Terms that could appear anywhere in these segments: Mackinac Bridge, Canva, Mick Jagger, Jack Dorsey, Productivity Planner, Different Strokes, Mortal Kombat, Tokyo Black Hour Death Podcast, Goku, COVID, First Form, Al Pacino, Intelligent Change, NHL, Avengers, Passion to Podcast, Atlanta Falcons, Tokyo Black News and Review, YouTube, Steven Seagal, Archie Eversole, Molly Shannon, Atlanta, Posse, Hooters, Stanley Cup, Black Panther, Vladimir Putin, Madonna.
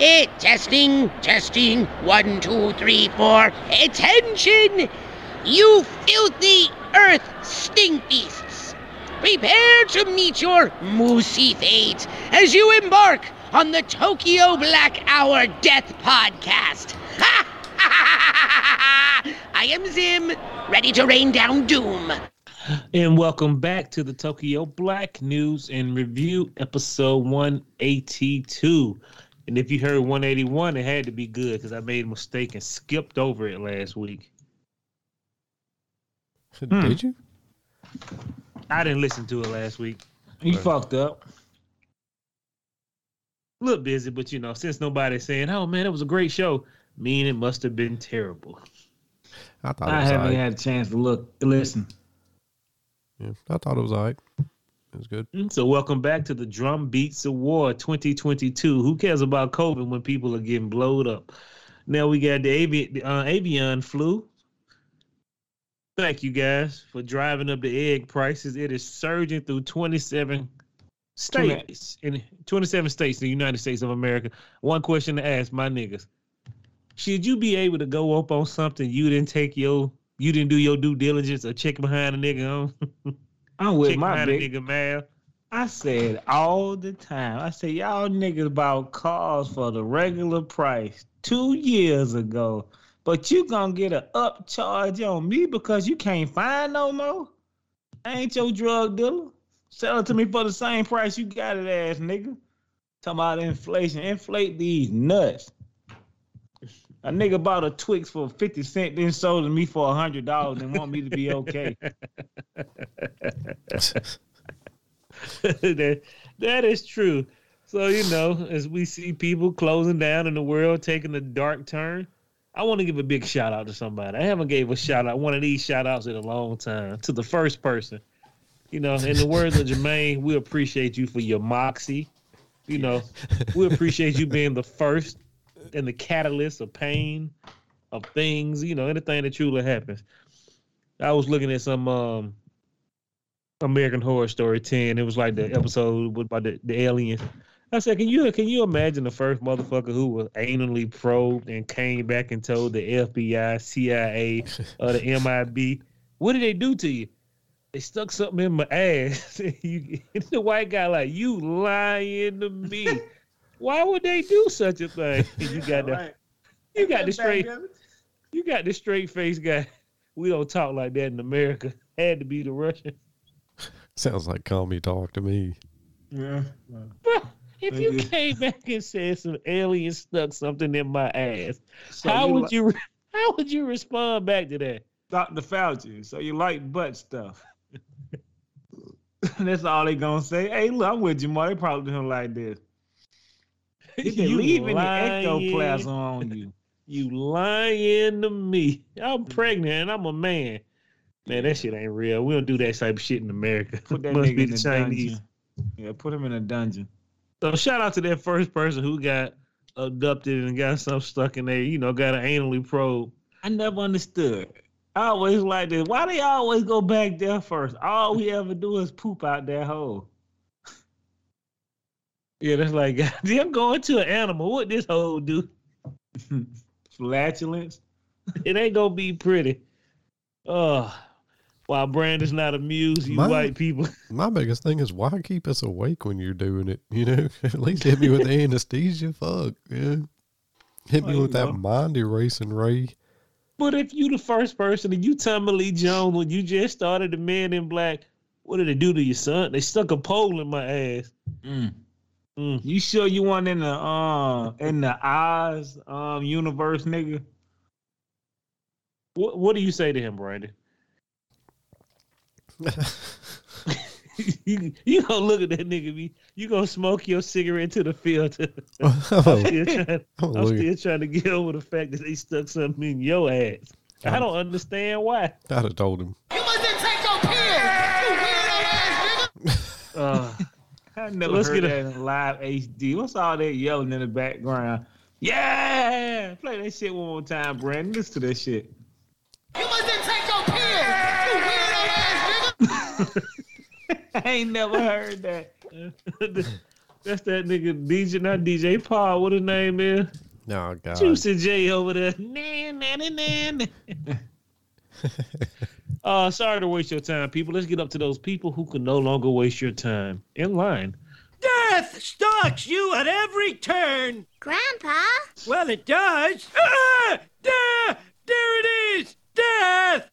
It testing, 1, 2, 3, 4, attention! You filthy earth stink beasts! Prepare to meet your moosey fate as you embark on the Tokyo Black Hour Death Podcast. Ha! I am Zim, ready to rain down doom. And welcome back to the Tokyo Black News and Review, episode 182. And if you heard 181, it had to be good because I made a mistake and skipped over it last week. Did you? I didn't listen to it last week. You fucked up. A little busy, but you know, since nobody's saying, oh man, that was a great show, mean it must have been terrible. I haven't had a chance to listen. Yeah, I thought it was all right. It was good. So welcome back to the Drum Beats Award 2022. Who cares about COVID when people are getting blowed up? Now we got the avian flu. Thank you guys for driving up the egg prices. It is surging through 27 states in 27 states in the United States of America. One question to ask my niggas. Should you be able to go up on something you didn't take you didn't do your due diligence or check behind a nigga on? I'm with check my big nigga, man. I said all the time. I said y'all niggas bought cars for the regular price 2 years ago, but you gonna get an upcharge on me because you can't find no more? I ain't your drug dealer. Sell it to me for the same price you got it, ass nigga. Talking about inflation. Inflate these nuts. A nigga bought a Twix for 50 cents, then sold to me for $100 and want me to be okay. That is true. So, you know, as we see people closing down in the world, taking a dark turn, I want to give a big shout out to somebody. I haven't gave a shout out, one of these shout outs in a long time, to the first person. You know, in the words of Jermaine, we appreciate you for your moxie. You know, we appreciate you being the first and the catalyst of pain, of things, you know, anything that truly happens. I was looking at some American Horror Story 10. It was like the episode about the aliens. I said, can you imagine the first motherfucker who was anally probed and came back and told the FBI, CIA, or the MIB, what did they do to you? They stuck something in my ass. The white guy like, you lying to me. Why would they do such a thing? You got the straight face guy. We don't talk like that in America. Had to be the Russian. Sounds like commie talk to me. Yeah. Bro, if you came back and said some alien stuck something in my ass, so how would you respond back to that? Doctor Fauci. So you like butt stuff? That's all they gonna say. Hey, look, I'm with you, Marty. Probably doing like this. You leaving the ectoplasm on you. You lying to me. I'm pregnant and I'm a man. Man, that shit ain't real. We don't do that type of shit in America. Put that nigga in the Chinese. Dungeon. Yeah, put him in a dungeon. So shout out to that first person who got abducted and got something stuck in there. You know, got an anally probe. I never understood. I always like this. Why they always go back there first? All we ever do is poop out that hole. Yeah, that's like, I'm going to an animal. What this hole do? Flatulence? It ain't going to be pretty. While Brandon's not amused, you white people. My biggest thing is, why keep us awake when you're doing it? You know, at least hit me with the anesthesia. Fuck, yeah. Hit me with that mind erasing ray. But if you the first person and you Tommy Lee Jones when you just started the Man in Black, what did they do to your son? They stuck a pole in my ass. Mm. You sure you want in the Oz universe, nigga? What do you say to him, Brandon? you gonna look at that nigga? You gonna smoke your cigarette to the filter? I'm still trying to get over the fact that they stuck something in your ass. I don't understand why. I'd have told him. You must have take your pills, you weirdo ass nigga. I never heard that in live HD. What's all that yelling in the background? Yeah! Play that shit one more time, Brandon. Listen to that shit. You mustn't take your pills, you weirdo ass nigga. I ain't never heard that. That's that nigga DJ, not DJ Paul. What his name is? Oh, God. Juicy J over there. Sorry to waste your time, people. Let's get up to those people who can no longer waste your time. In line. Death stalks you at every turn. Grandpa? Well, it does. Ah! There it is! Death!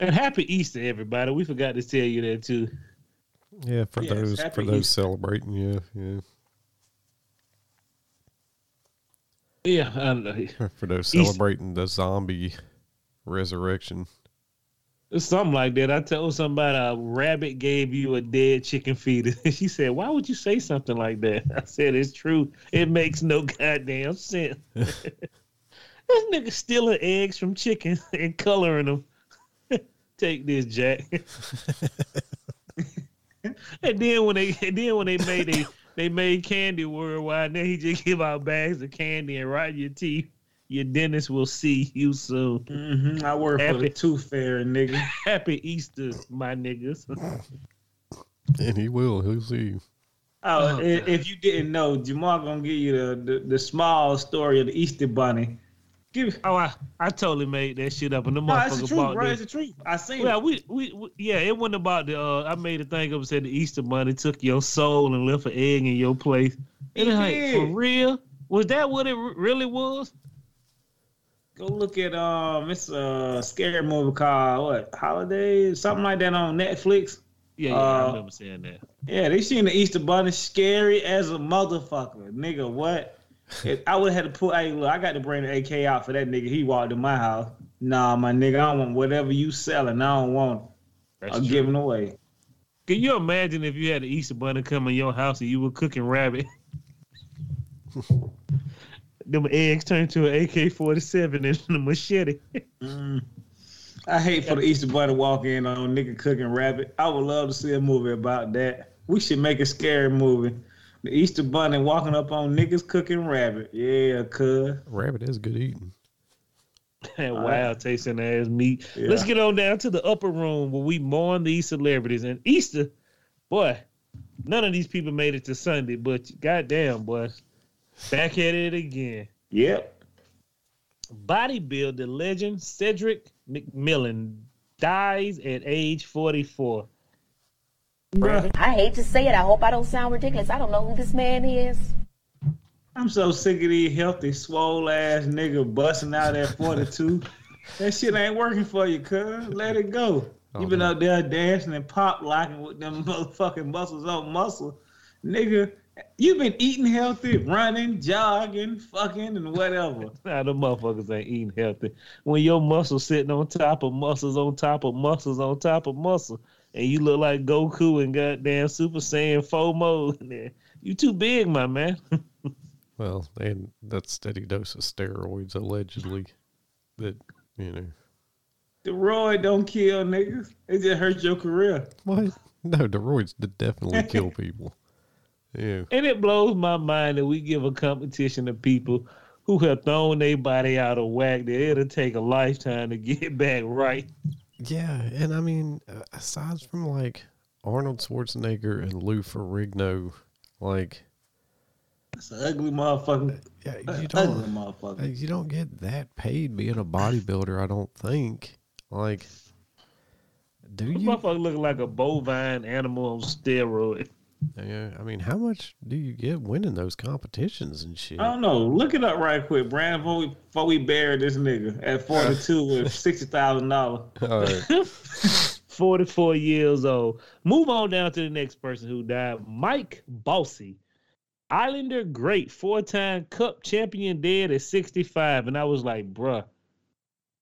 And happy Easter, everybody. We forgot to tell you that, too. Yeah, for those celebrating, yeah. Yeah, I don't know. For those celebrating the zombie resurrection. Something like that. I told somebody a rabbit gave you a dead chicken fetus. She said, why would you say something like that? I said, it's true. It makes no goddamn sense. This nigga stealing eggs from chickens and coloring them. Take this, Jack. And then when they made candy worldwide, now he just give out bags of candy and rot your teeth. Your dentist will see you soon. Mm-hmm. I work for the tooth fairy, nigga. Happy Easter, my niggas. And he will. He'll see you. Oh, if you didn't know, Jamal gonna give you the small story of the Easter Bunny. I totally made that shit up in the motherfucker. It's the truth, bro. It's the truth. I seen it. Well, we it wasn't about the. I made a thing up and said the Easter Bunny took your soul and left an egg in your place. And like, for real? Was that what it really was? Go look at it's a scary movie called Holidays, something like that on Netflix. Yeah, I remember seeing that. Yeah, they seen the Easter Bunny scary as a motherfucker, nigga. What? I would have had to pull. Hey, look, I got to bring the AK out for that nigga. He walked in my house. Nah, my nigga, I don't want whatever you selling. I don't want it. I'm giving away. Can you imagine if you had an Easter Bunny come in your house and you were cooking rabbit? Them eggs turned to an AK-47 and a machete. I hate for the Easter Bunny to walk in on nigga cooking rabbit. I would love to see a movie about that. We should make a scary movie. The Easter Bunny walking up on niggas cooking rabbit. Yeah, cuz. Rabbit is good eating. That wild tasting ass meat. Yeah. Let's get on down to the upper room where we mourn these celebrities. And Easter, boy, none of these people made it to Sunday, but goddamn, boy. Back at it again. Yep. Bodybuilder legend Cedric McMillan dies at age 44. I hate to say it. I hope I don't sound ridiculous. I don't know who this man is. I'm so sick of these healthy, swole ass nigga busting out at 42. That shit ain't working for you, cuz. Let it go. You been out there dancing and pop locking with them motherfucking muscles on muscle. Nigga, you've been eating healthy, running, jogging, fucking, and whatever. Nah, them motherfuckers ain't eating healthy. When your muscles sitting on top of muscles on top of muscles on top of muscle, and you look like Goku and goddamn Super Saiyan 4 mode, you too big, my man. Well, and that steady dose of steroids, allegedly, that, you know. The roid don't kill niggas. It just hurts your career. What? No, the roids definitely kill people. Yeah. And it blows my mind that we give a competition to people who have thrown their body out of whack, that it'll take a lifetime to get back right. Yeah, and I mean, aside from like Arnold Schwarzenegger and Lou Ferrigno, like that's an ugly motherfucker. You don't get that paid being a bodybuilder, I don't think. Like, do you? Motherfucker look like a bovine animal on steroids. Yeah, I mean, how much do you get winning those competitions and shit? I don't know. Look it up right quick, Brandon, before we bury this nigga at 42 with $60,000. 44 years old. Move on down to the next person who died. Mike Bossy, Islander great, 4-time cup champion, dead at 65. And I was like, bruh,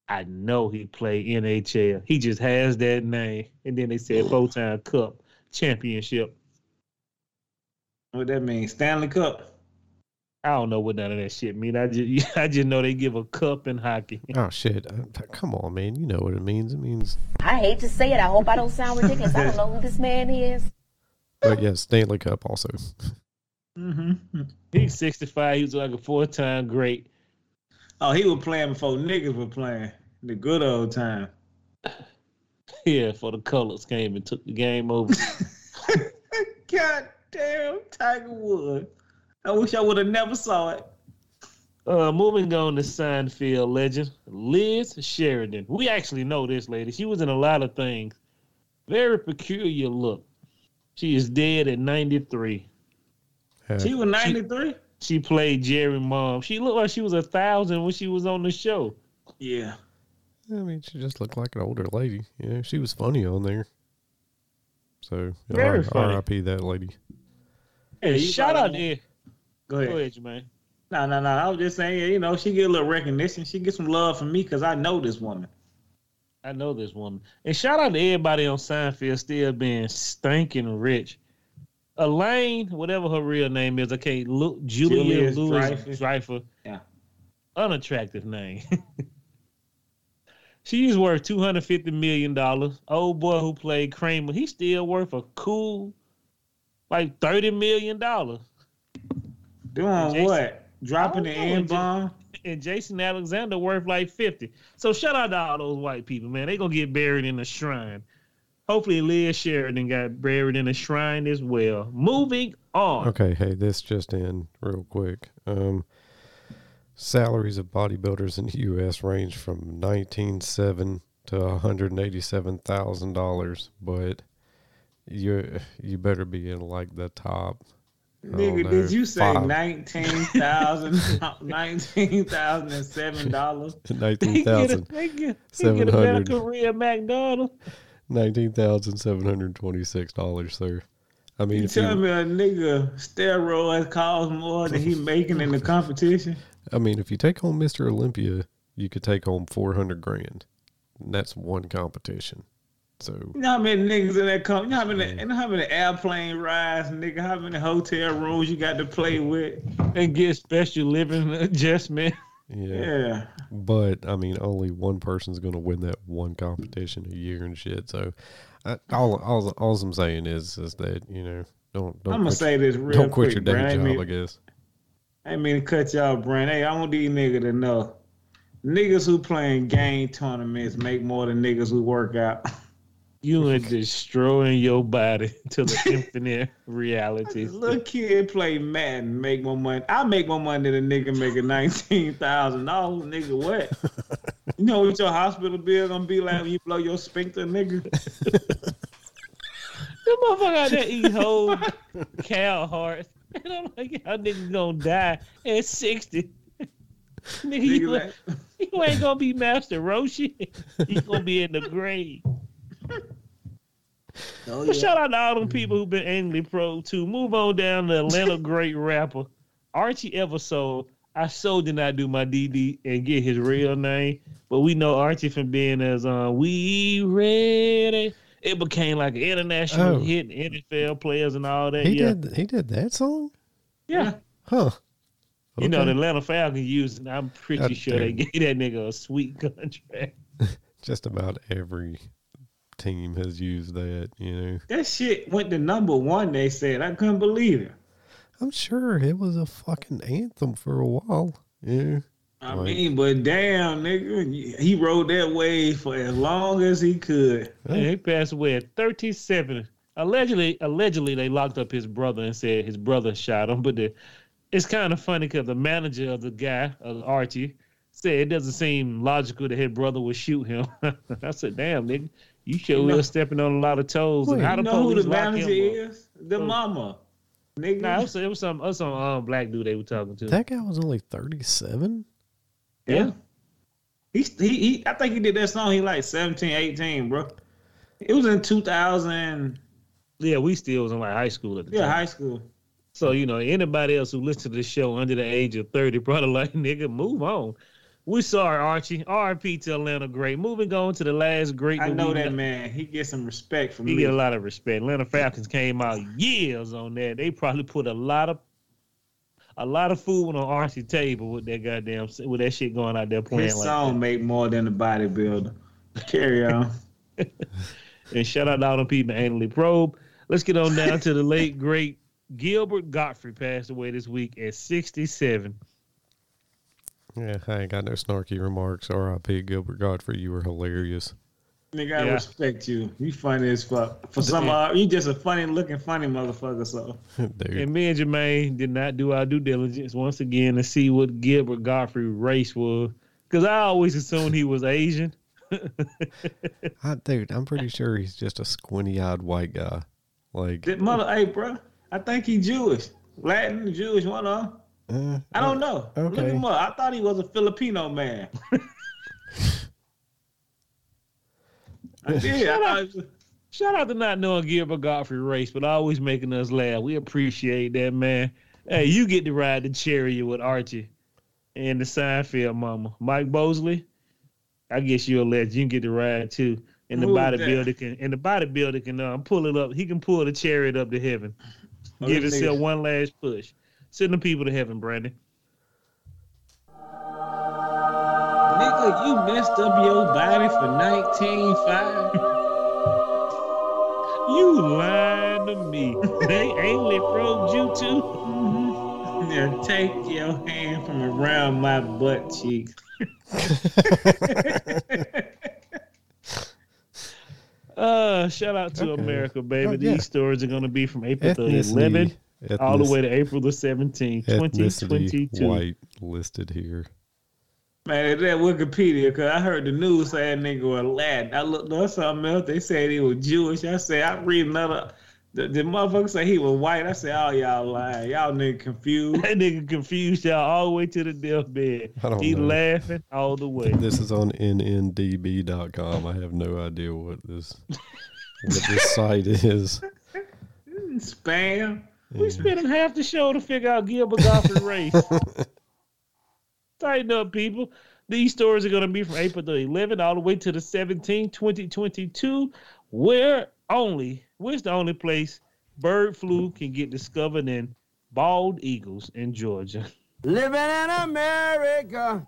I know he played NHL. He just has that name. And then they said 4-time cup championship. What that mean? Stanley Cup? I don't know what none of that shit mean. I just know they give a cup in hockey. Oh, shit. Come on, man. You know what it means. It means... I hate to say it. I hope I don't sound ridiculous. I don't know who this man is. But, yeah, Stanley Cup also. Mm-hmm. He's 65. He was like a 4-time great. Oh, he was playing before niggas were playing. The good old time. Yeah, before the Colors came and took the game over. God Damn, Tiger Woods. I wish I would have never saw it. Moving on to Seinfeld legend, Liz Sheridan. We actually know this lady. She was in a lot of things. Very peculiar look. She is dead at 93. Huh. She was 93? She played Jerry's mom. She looked like she was 1,000 when she was on the show. Yeah. I mean, she just looked like an older lady. Yeah, she was funny on there. So, R.I.P. that lady. Hey, shout out there. Go ahead, man. No. I was just saying, you know, she get a little recognition. She get some love from me because I know this woman. And shout out to everybody on Seinfeld still being stinking rich. Elaine, whatever her real name is, okay, Julia Louis-Dreyfus. Yeah. Unattractive name. She's worth $250 million. Old boy who played Kramer, he's still worth a cool, like $30 million. Doing what? Dropping the N-bomb? And Jason Alexander worth like 50. So shout out to all those white people, man. They going to get buried in a shrine. Hopefully Liz Sheridan got buried in a shrine as well. Moving on. Okay, hey, this just in real quick. Salaries of bodybuilders in the U.S. range from $19,700 to $187,000, but you better be in like the top. Nigga, did you say $19,007? They get a better career at McDonald's. $19,726, sir. I mean, you tell me a nigga steroids cost more than he making in the competition? I mean, if you take home Mr. Olympia, you could take home $400,000. And that's one competition. So, you know how many niggas in that company? You know how many airplane rides, nigga? How many hotel rooms you got to play with and get special living adjustment? Yeah. But, I mean, only one person's going to win that one competition a year and shit. So, all I'm saying is that, you know, don't I'm going to say this real quick. Don't quit your day job, I guess. I mean to cut y'all, Brent. Hey, I want these niggas to know. Niggas who playing game tournaments make more than niggas who work out. You are destroying your body to the infinite reality. Little kid play Madden, make more money. I make more money than a nigga making $19,000. Nigga, what? You know what your hospital bill gonna be like when you blow your sphincter, nigga? That motherfucker out there eat whole cow hearts. And I'm like, y'all niggas gonna die at 60. Nigga, you ain't gonna be Master Roshi. He's gonna be in the grave. Oh, yeah. Shout out to all them people who've been angry pro too. Move on down to Atlanta great rapper Archie Eversole. I so did not do my DD and get his real name, but we know Archie from being as We Ready. It became like an international hit, NFL players and all that. He did that song? Yeah. Huh. Okay. You know, the Atlanta Falcons used it. I'm pretty sure they gave that nigga a sweet contract. Just about every team has used that, you know. That shit went to #1, they said. I couldn't believe it. I'm sure it was a fucking anthem for a while. Yeah. I mean, but damn, nigga, he rode that wave for as long as he could. Man, he passed away at 37. Allegedly, they locked up his brother and said his brother shot him. But it's kind of funny because the manager of the guy, Archie, said it doesn't seem logical that his brother would shoot him. I said, damn, nigga, you sure were stepping on a lot of toes. Well, and how you know who the manager is? The mama. Nigga. Nah, it was some black dude they were talking to. That guy was only 37? Yeah. He I think he did that song. He like 17, 18, bro. It was in 2000. Yeah, we still was in like high school at the time. Yeah, high school. So, you know, anybody else who listened to the show under the age of 30 probably like, nigga, move on. We sorry, Archie. RIP to Atlanta great. Moving on to the last great. I know that man. He gets some respect from me. He get a lot of respect. Atlanta Falcons came out years on that. They probably put a lot of food on Archie's table with that goddamn with that shit going out there playing. His song made more than the bodybuilder. Carry on. And shout out to all the people annually probe. Let's get on down to the late great Gilbert Gottfried passed away this week at 67. Yeah, I ain't got no snarky remarks. R.I.P. Gilbert Gottfried, you were hilarious. Nigga, I respect you. You funny as fuck. For some odd, you just a funny motherfucker. So, and me and Jermaine did not do our due diligence once again to see what Gilbert Gottfried race was, because I always assumed he was Asian. Dude, I'm pretty sure he's just a squinty-eyed white guy. Like that mother, hey, bro, I think he's Jewish, Latin, Jewish, one of them. I don't know. Okay. Look him up. I thought he was a Filipino man. Shout out to not knowing Gilbert Gottfried race, but always making us laugh. We appreciate that, man. Hey, you get to ride the chariot with Archie and the Seinfeld mama. Mike Bosley, I guess you're a legend. You can get to ride too. And the bodybuilder can pull it up. He can pull the chariot up to heaven. Give himself one last push. Send the people to heaven, Brandon. Nigga, you messed up your body for 19.5. You lying to me. They ain't probed you too. Mm-hmm. Now take your hand from around my butt cheek. Shout out to America, baby. These stories are going to be from April the 11th all the way to April the 17th, 2022. White listed here. Man, it's that Wikipedia, because I heard the news saying nigga was Latin. I looked up something else. They said he was Jewish. I said, I read another. The motherfucker said he was white. I said, oh, y'all lying. Y'all nigga confused. That nigga confused y'all all the way to the deathbed. He laughing all the way. This is on nndb.com. I have no idea what this site is. Spam. Yeah. We spending half the show to figure out Gilbert Gottfried's race. Tighten up, people. These stories are going to be from April the 11th all the way to the 17th, 2022, where's the only place bird flu can get discovered in bald eagles in Georgia. Living in America.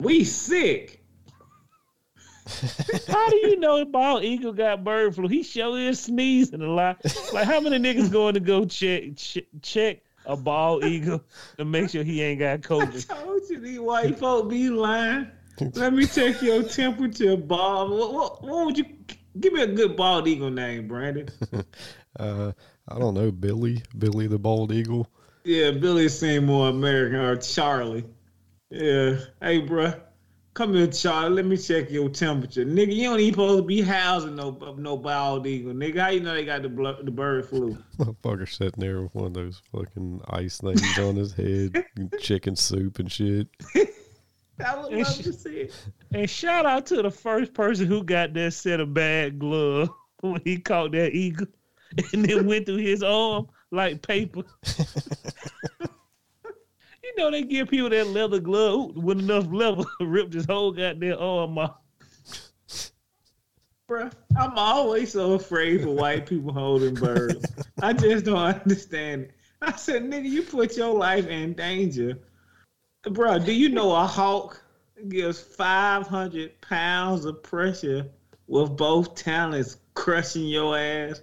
We sick. How do you know if bald eagle got bird flu? He sure is sneezing a lot. Like, how many niggas going to go check a bald eagle to make sure he ain't got COVID? I told you these white folk be lying. Let me take your temperature, bald. What would you give me a good bald eagle name, Brandon? I don't know, Billy the bald eagle. Yeah, Billy seemed more American, or Charlie. Yeah, hey, bro, come here, Charlie. Let me check your temperature, nigga. You don't even supposed to be housing no bald eagle, nigga. How you know they got the bird flu? Motherfucker sitting there with one of those fucking ice things on his head, chicken soup and shit. I would love to see it. And shout out to the first person who got that set of bad gloves when he caught that eagle and then went through his arm like paper. You know they give people that leather glove with enough leather ripped his whole goddamn arm off. Bruh, I'm always so afraid for white people holding birds. I just don't understand it. I said, nigga, you put your life in danger. Bro, do you know a hawk gives 500 pounds of pressure with both talons crushing your ass?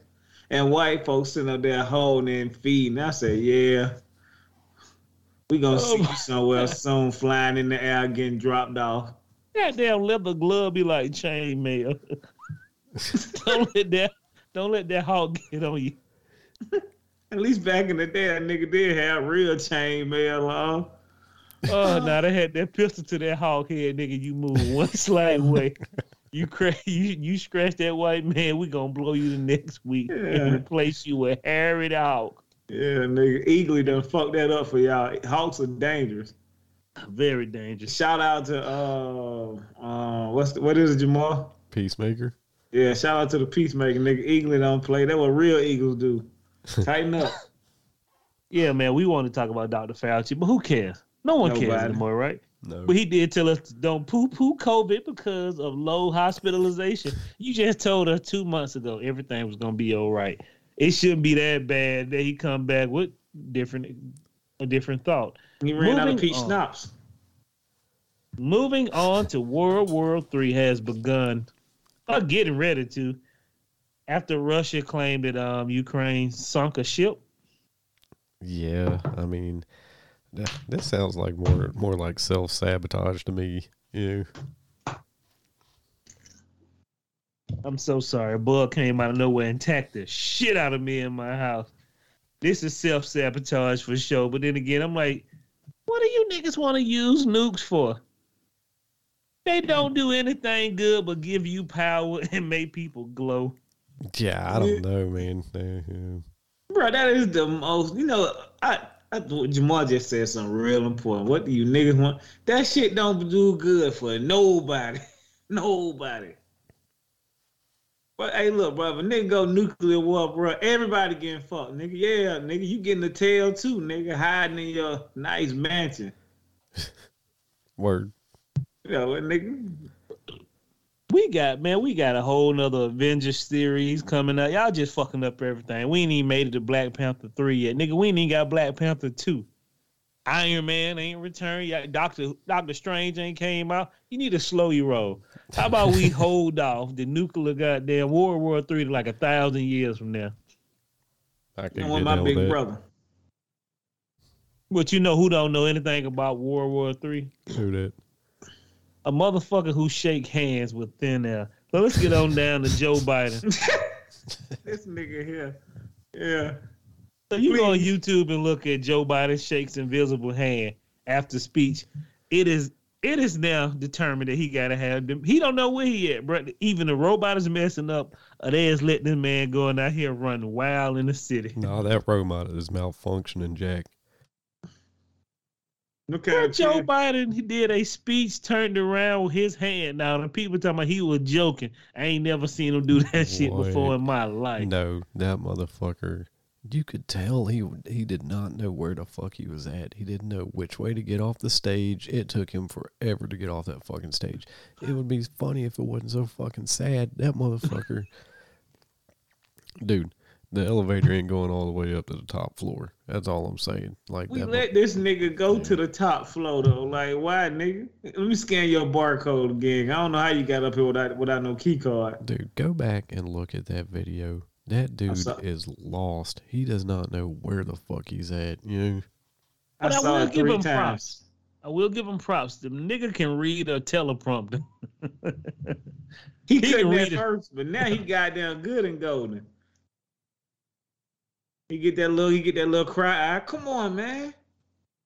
And white folks sitting up there holding and feeding. I said, yeah, we going to see you somewhere soon, flying in the air, getting dropped off. That damn leather glove be like chainmail. Don't let that hawk get on you. At least back in the day, that nigga did have real chainmail on. Oh, no, they had that pistol to that hog head, nigga. You move one slight way. You scratch that white man, we going to blow you the next week and replace you with Harry the Hawk. Yeah, nigga. Eagly done fucked that up for y'all. Hawks are dangerous. Very dangerous. Shout out to, what is it, Jamal? Peacemaker. Yeah, shout out to the Peacemaker, nigga. Eagly don't play. That's what real Eagles do. Tighten up. Yeah, man, we want to talk about Dr. Fauci, but who cares? No one cares anymore, right? No. But he did tell us don't poo-poo COVID because of low hospitalization. You just told us 2 months ago everything was going to be all right. It shouldn't be that bad that he come back with a different thought. He ran out of peach schnapps. Moving on to World War III has begun. Getting ready to. After Russia claimed that Ukraine sunk a ship. Yeah, I mean... This sounds like more like self-sabotage to me, you know. I'm so sorry. A bug came out of nowhere and tacked the shit out of me in my house. This is self-sabotage for sure. But then again, I'm like, what do you niggas want to use nukes for? They don't do anything good but give you power and make people glow. Yeah, I don't know, man. Bro, that is the most, you know, Jamal just said something real important. What do you niggas want? That shit don't do good for nobody. Nobody. But hey, look, bro, if a nigga go nuclear war, bro, everybody getting fucked, nigga. Yeah, nigga, you getting the tail too, nigga, hiding in your nice mansion. Word. You know what, nigga? We got a whole nother Avengers series coming up. Y'all just fucking up everything. We ain't even made it to Black Panther 3 yet. Nigga, we ain't even got Black Panther 2. Iron Man ain't returned yet. Doctor Strange ain't came out. You need to slow your roll. How about we hold off the nuclear goddamn World War III to like 1,000 years from now? I can't with my big brother. But you know who don't know anything about World War III? Who that? A motherfucker who shake hands with thin air. So let's get on down to Joe Biden. This nigga here. Yeah. So you go on YouTube and look at Joe Biden shakes invisible hand after speech. It is now determined that he gotta have them. He don't know where he at, bro. Even the robot is messing up, or they is letting this man go and out here running wild in the city. No, that robot is malfunctioning, Jack. Okay, well, Joe Biden did a speech, turned around with his hand down, and people talking about he was joking. I ain't never seen him do that shit before in my life. No, that motherfucker. You could tell he did not know where the fuck he was at. He didn't know which way to get off the stage. It took him forever to get off that fucking stage. It would be funny if it wasn't so fucking sad. That motherfucker. Dude. The elevator ain't going all the way up to the top floor. That's all I'm saying. Like, we let this nigga go to the top floor, though. Like, why, nigga? Let me scan your barcode again. I don't know how you got up here without no key card. Dude, go back and look at that video. That dude is lost. He does not know where the fuck he's at, you know? But I will give him props. The nigga can read a teleprompter. He couldn't at first, but now he goddamn good and golden. He get that little cry eye. Come on, man.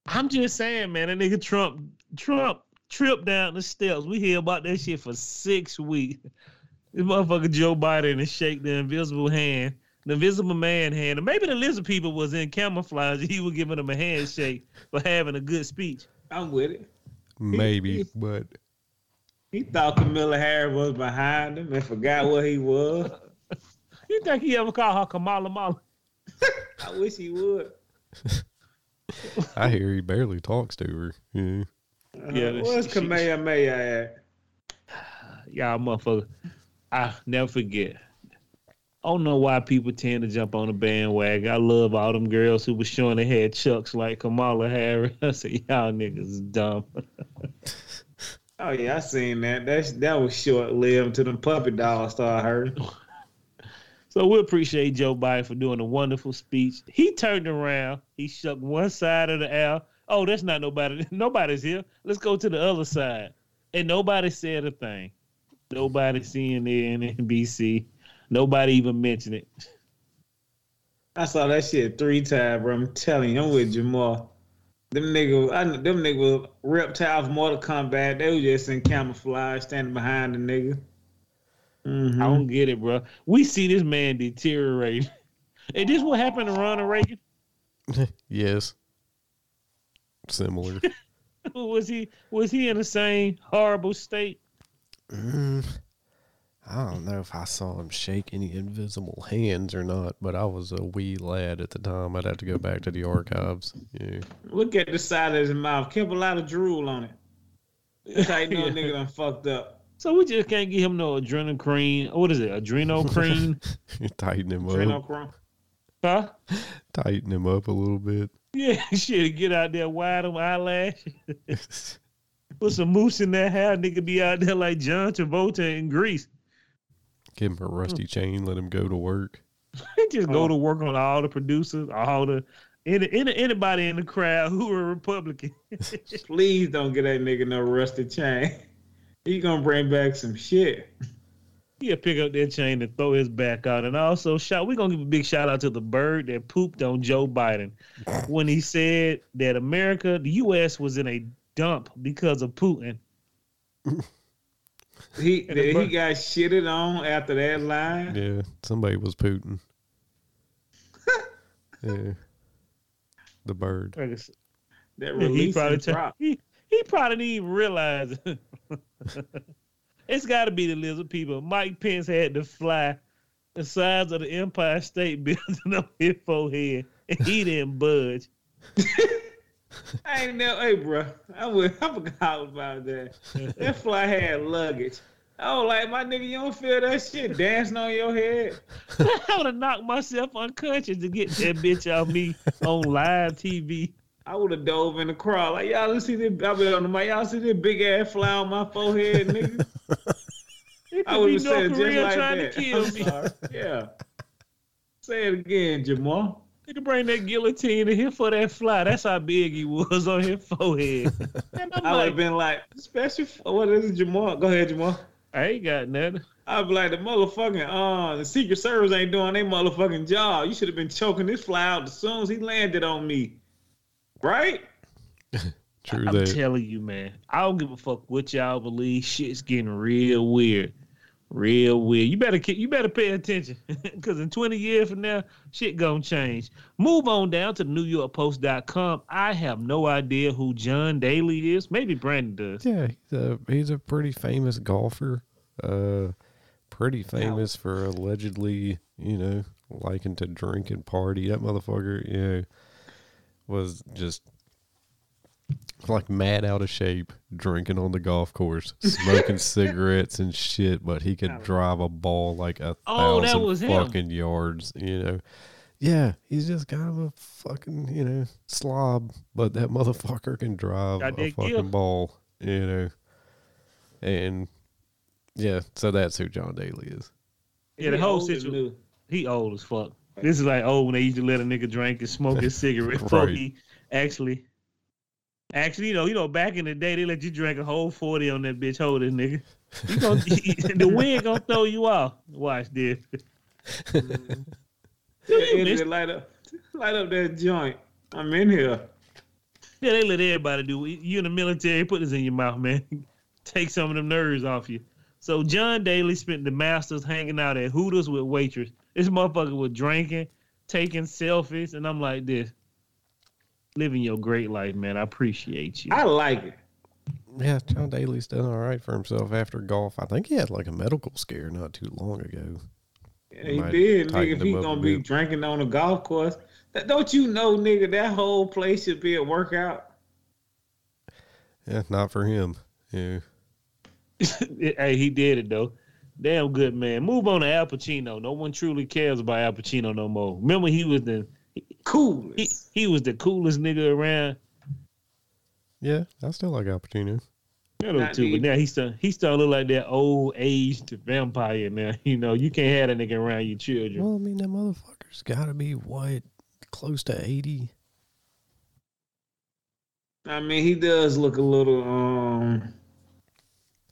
I'm just saying, man, that nigga Trump tripped down the steps. We hear about that shit for 6 weeks. This motherfucker Joe Biden and shake the invisible hand, the invisible man hand. And maybe the lizard people was in camouflage. He was giving them a handshake for having a good speech. I'm with it. Maybe, but he thought Kamala Harris was behind him and forgot what he was. You think he ever called her Kamala Mala? I wish he would. I hear he barely talks to her. Yeah. Where's Kamehameha at? Y'all motherfucker. I never forget. I don't know why people tend to jump on the bandwagon. I love all them girls who was showing they had chucks like Kamala Harris. I said, y'all niggas dumb. Oh, yeah, I seen that. That was short-lived till them puppy dolls started hurting. So we appreciate Joe Biden for doing a wonderful speech. He turned around. He shook one side of the aisle. Oh, that's not nobody. Nobody's here. Let's go to the other side. And nobody said a thing. Nobody CNN, NBC. Nobody even mentioned it. I saw that shit 3 times, bro. I'm telling you, I'm with Jamal. Them niggas reptiles from Mortal Kombat. They was just in camouflage, standing behind the nigga. Mm-hmm. I don't get it, bro. We see this man deteriorate. Is this what happened to Ronald Reagan? Yes. Similar. Was he in the same horrible state? I don't know if I saw him shake any invisible hands or not, but I was a wee lad at the time. I'd have to go back to the archives. Yeah. Look at the side of his mouth. Kept a lot of drool on it. That's how you know a nigga done fucked up. So we just can't get him no adrenochrome. What is it? Adrenochrome? Tighten him up. Huh? Tighten him up a little bit. Yeah, shit. Get out there, wide them eyelashes. Put some mousse in that hair. Nigga be out there like John Travolta in Grease. Give him a rusty chain. Let him go to work. Just go to work on all the producers, all the anybody in the crowd who are Republican. Please don't get that nigga no rusty chain. He gonna bring back some shit. He'll pick up that chain and throw his back out. And also, we're going to give a big shout out to the bird that pooped on Joe Biden when he said that America, the U.S. was in a dump because of Putin. He got shitted on after that line. Yeah, somebody was Putin. Yeah, the bird. That release he probably didn't even realize it. It's got to be the list of people. Mike Pence had to fly the size of the Empire State Building on his forehead, and he didn't budge. I ain't know. Hey, bro, I forgot about that. That fly had luggage. I was like, my nigga, you don't feel that shit dancing on your head? I would have knocked myself unconscious to get that bitch out me on live TV. I would have dove in the crowd. Like, y'all, let's see this. I'll be on the mic. Y'all see this big ass fly on my forehead, nigga? I would have said just like that. To kill me. Yeah. Say it again, Jamal. They could bring that guillotine to him for that fly. That's how big he was on his forehead. And I would have been like, special. What is it, Jamal? Go ahead, Jamal. I ain't got nothing. I'd be like, the motherfucking the Secret Service ain't doing their motherfucking job. You should have been choking this fly out as soon as he landed on me. Right? True that. I'm telling you, man. I don't give a fuck what y'all believe. Shit's getting real weird. Real weird. You better pay attention because in 20 years from now, shit gonna change. Move on down to NewYorkPost.com. I have no idea who John Daly is. Maybe Brandon does. Yeah, he's a pretty famous golfer. Pretty famous for allegedly, liking to drink and party. That motherfucker, was just like mad out of shape, drinking on the golf course, smoking cigarettes and shit, but he could drive a ball like 1,000 fucking yards, Yeah, he's just kind of a fucking, slob, but that motherfucker can drive a fucking ball, And, yeah, so that's who John Daly is. Yeah, the whole situation, he old as fuck. This is like when they used to let a nigga drink and smoke his cigarette before he actually, back in the day, they let you drink a whole 40 on that bitch. Hold this nigga. The wind gonna throw you off. Watch this. Light up that joint. I'm in here. Yeah, they let everybody do it. You in the military, put this in your mouth, man. Take some of them nerves off you. So John Daly spent the Masters hanging out at Hooters with waitress. This motherfucker was drinking, taking selfies, and I'm like this. Living your great life, man. I appreciate you. I like it. Yeah, John Daly's done all right for himself after golf. I think he had like a medical scare not too long ago. Yeah, he did. Nigga, if he's going to be drinking on a golf course, don't you know, nigga, that whole place should be a workout? Yeah, not for him. Yeah. Hey, he did it, though. Damn good, man. Move on to Al Pacino. No one truly cares about Al Pacino no more. Remember he was the coolest. He was the coolest nigga around. Yeah, I still like Al Pacino. I do too, but now he started to look like that old aged vampire now. You can't have that nigga around your children. Well, I mean, that motherfucker's gotta be close to 80. I mean, he does look a little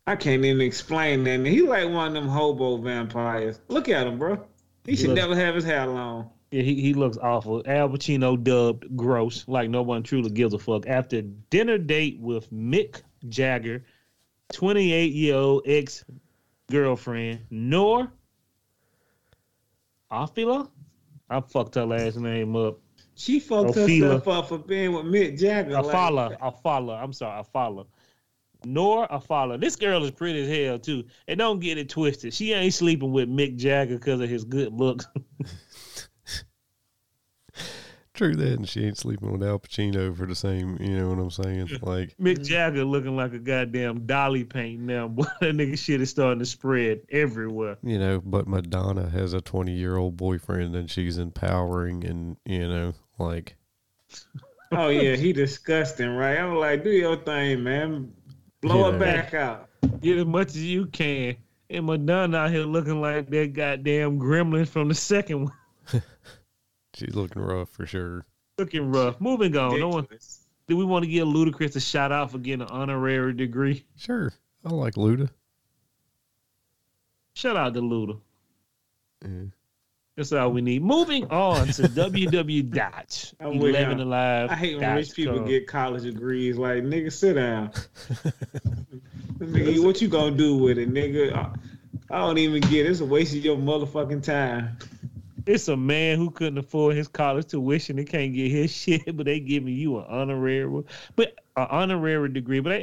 I can't even explain that. He like one of them hobo vampires. Look at him, bro. He should never have his hair long. Yeah, he looks awful. Al Pacino dubbed gross, like no one truly gives a fuck. After dinner date with Mick Jagger, 28-year-old ex-girlfriend, Nor Ophila? I fucked her last name up. She fucked herself up for being with Mick Jagger. Ophila. Nor Ophila. This girl is pretty as hell, too. And don't get it twisted. She ain't sleeping with Mick Jagger because of his good looks. True that. And she ain't sleeping with Al Pacino for the same, you know what I'm saying? Like Mick Jagger looking like a goddamn dolly paint now. Boy, that nigga shit is starting to spread everywhere. But Madonna has a 20-year-old boyfriend and she's empowering and, Oh, yeah. He disgusting, right? I'm like, do your thing, man. Blow it back out. Get as much as you can. And Madonna out here looking like that goddamn gremlin from the second one. She's looking rough for sure. Looking rough. Moving on. Do we want to give Ludacris a shout out for getting an honorary degree? Sure. I like Luda. Shout out to Luda. Mm-hmm. That's all we need. Moving on to www.11alive.com. I hate when rich people get college degrees. Like, nigga, sit down. Nigga, what you gonna do with it, nigga? I don't even get it. It's a waste of your motherfucking time. It's a man who couldn't afford his college tuition and can't get his shit, but they giving you an honorary degree. But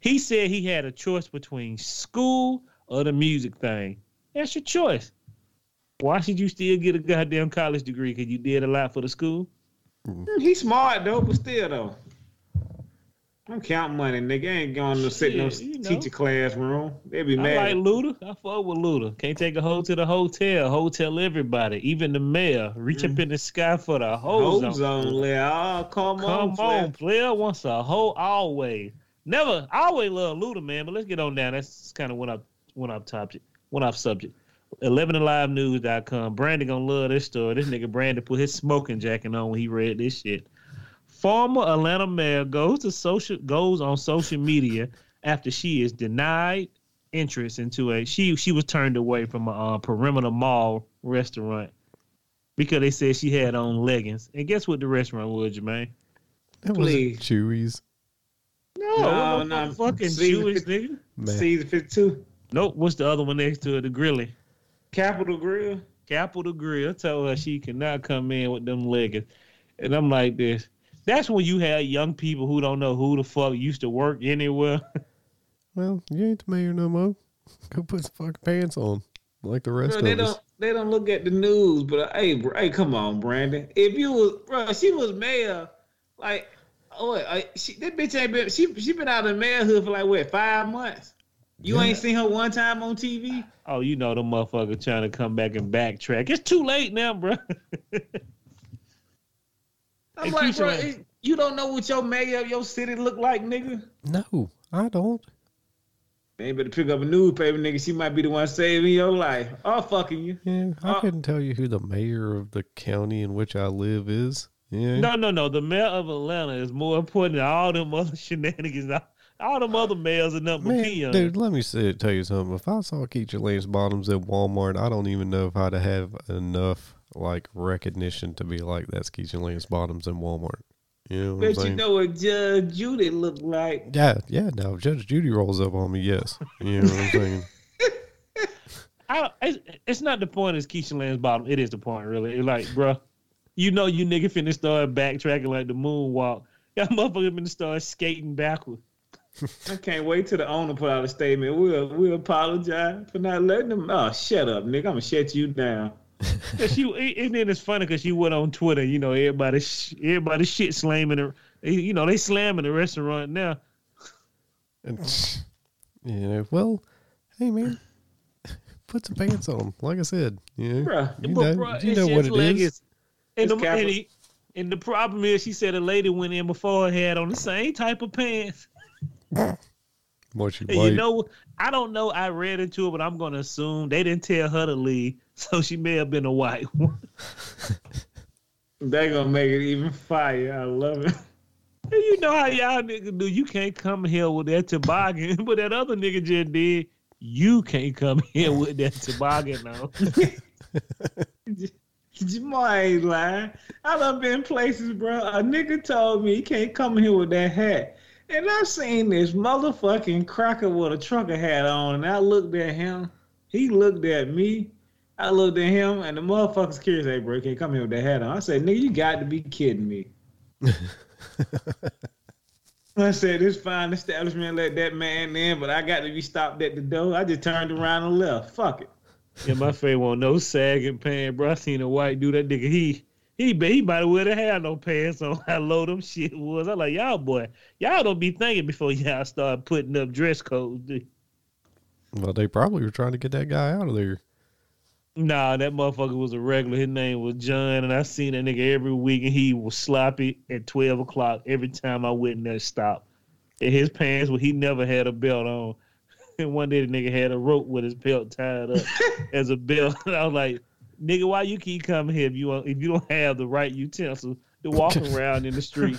he said he had a choice between school or the music thing. That's your choice. Why should you still get a goddamn college degree? Because you did a lot for the school? Mm-hmm. He's smart, though, but still, though. Don't count money, nigga. I ain't going to sit in no teacher classroom. They be mad. I like Luda. I fuck with Luda. Can't take a hoe to the hotel. Hotel everybody, even the mayor. Reach up in the sky for the hoes. Hoes on there. Oh, come on, player. Wants a hoe always. Never. I always love Luda, man, but let's get on down. That's kind of one off subject. 11alivenews.com. Brandon gonna love this story. This nigga Brandon put his smoking jacket on when he read this shit. Former Atlanta mayor goes on social media after she is denied entrance into she was turned away from a perimeter mall restaurant because they said she had on leggings. And guess what the restaurant was, Jermaine? That wasn't Chewy's. No, fucking Chewy's, nigga. Season 52. Nope. What's the other one next to it? The Grilly. Capital Grill told her she cannot come in with them leggings. And I'm like this. That's when you have young people who don't know who the fuck used to work anywhere. Well, you ain't the mayor no more. Go put some fucking pants on like the rest of us. They don't look at the news, but hey, come on, Brandon. If you was, bro, she was mayor, like, that bitch ain't been, she been out of mayorhood for like, 5 months? You ain't seen her one time on TV? Oh, you know the motherfucker trying to come back and backtrack. It's too late now, bro. I'm like, bro, you don't know what your mayor of your city look like, nigga? No, I don't. They better pick up a newspaper, nigga. She might be the one saving your life. Oh, fucking you. Yeah, I couldn't tell you who the mayor of the county in which I live is. Yeah. No. The mayor of Atlanta is more important than all them other shenanigans. All them other males are nothing but peons. Dude, let me tell you something. If I saw Keisha Lance Bottoms at Walmart, I don't even know if I'd have enough like recognition to be like, that's Keisha Lance Bottoms in Walmart. You know what I'm saying? You know what Judge Judy looked like. Yeah. Now Judge Judy rolls up on me. Yes, you know what I'm saying. It's not the point. Is Keisha Lance Bottoms? It is the point, really. Like, bruh, you know you nigga finna start backtracking like the moonwalk. That motherfucker finna start skating backwards. I can't wait till the owner put out a statement. We'll apologize for not letting them. Oh, shut up, nigga. I'm going to shut you down. And then it's funny because you went on Twitter. You know, everybody shit slamming her. You know, they slamming the restaurant now. And, hey, man, put some pants on. Like I said, you know what it is. And the problem is she said a lady went in before had on the same type of pants. You know, I don't know. I read into it, but I'm going to assume they didn't tell her to leave, so she may have been a white one. They're going to make it even fire. I love it. And you know how y'all niggas do. You can't come here with that toboggan, but that other nigga just did. You can't come here with that toboggan, though. Jamal ain't lying. I done been places, bro. A nigga told me he can't come here with that hat. And I seen this motherfucking cracker with a trucker hat on, and I looked at him. He looked at me. I looked at him, and the motherfucker's curious. Hey, bro, can't come here with that hat on. I said, nigga, you got to be kidding me. I said, this fine establishment let that man in, but I got to be stopped at the door. I just turned around and left. Fuck it. Yeah, my favorite one, no sagging pants, bro. I seen a white dude, that nigga, He might have wouldn't have no pants on how low them shit was. I'm like, y'all don't be thinking before y'all start putting up dress codes, dude. Well, they probably were trying to get that guy out of there. Nah, that motherfucker was a regular. His name was John, and I seen that nigga every week, and he was sloppy at 12 o'clock every time I went in there to stop. And his pants, he never had a belt on. And one day the nigga had a rope with his belt tied up as a belt. And I was like, nigga, why you keep coming here if you don't have the right utensils to walk around in the street?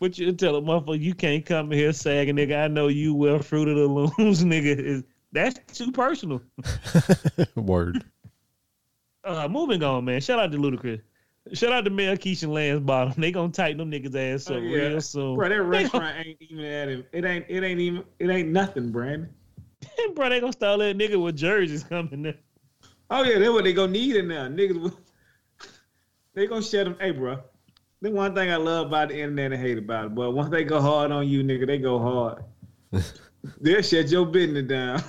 But you tell a motherfucker you can't come here sagging, nigga. I know you wear Fruit of the Looms, nigga. That's too personal. Word. Moving on, man. Shout out to Ludacris. Shout out to Mel Keisha Lance Bottoms. They gonna tighten them niggas ass up real soon. Bro, that restaurant ain't even at him. It ain't nothing, Brandon. Bro, they gonna start that nigga with jerseys coming there. Oh yeah, that's what they gonna need in there. Niggas, they gonna shut them. Hey, bro. The one thing I love about the internet and hate about it, but once they go hard on you, nigga, they go hard. They'll shut your business down.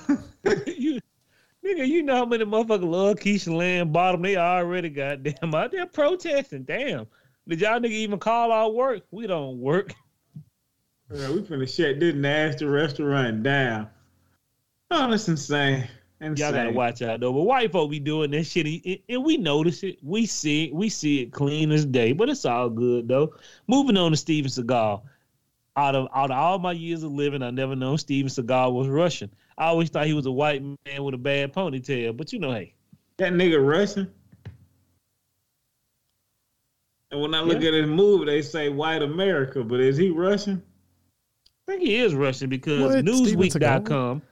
Nigga, you know how many motherfuckers love Keisha Lance Bottoms? They already goddamn out there protesting. Damn. Did y'all nigga even call out work? We don't work. Girl, we finna shut this nasty restaurant down. Oh, that's insane. Y'all gotta watch out though. But white folk be doing that shit, and we notice it. We see it clean as day. But it's all good though. Moving on to Steven Seagal. Out of all my years of living, I never known Steven Seagal was Russian. I always thought he was a white man with a bad ponytail. But you know, hey, that nigga Russian. And when I look at his movie, they say white America, but is he Russian? I think he is Russian because Newsweek.com.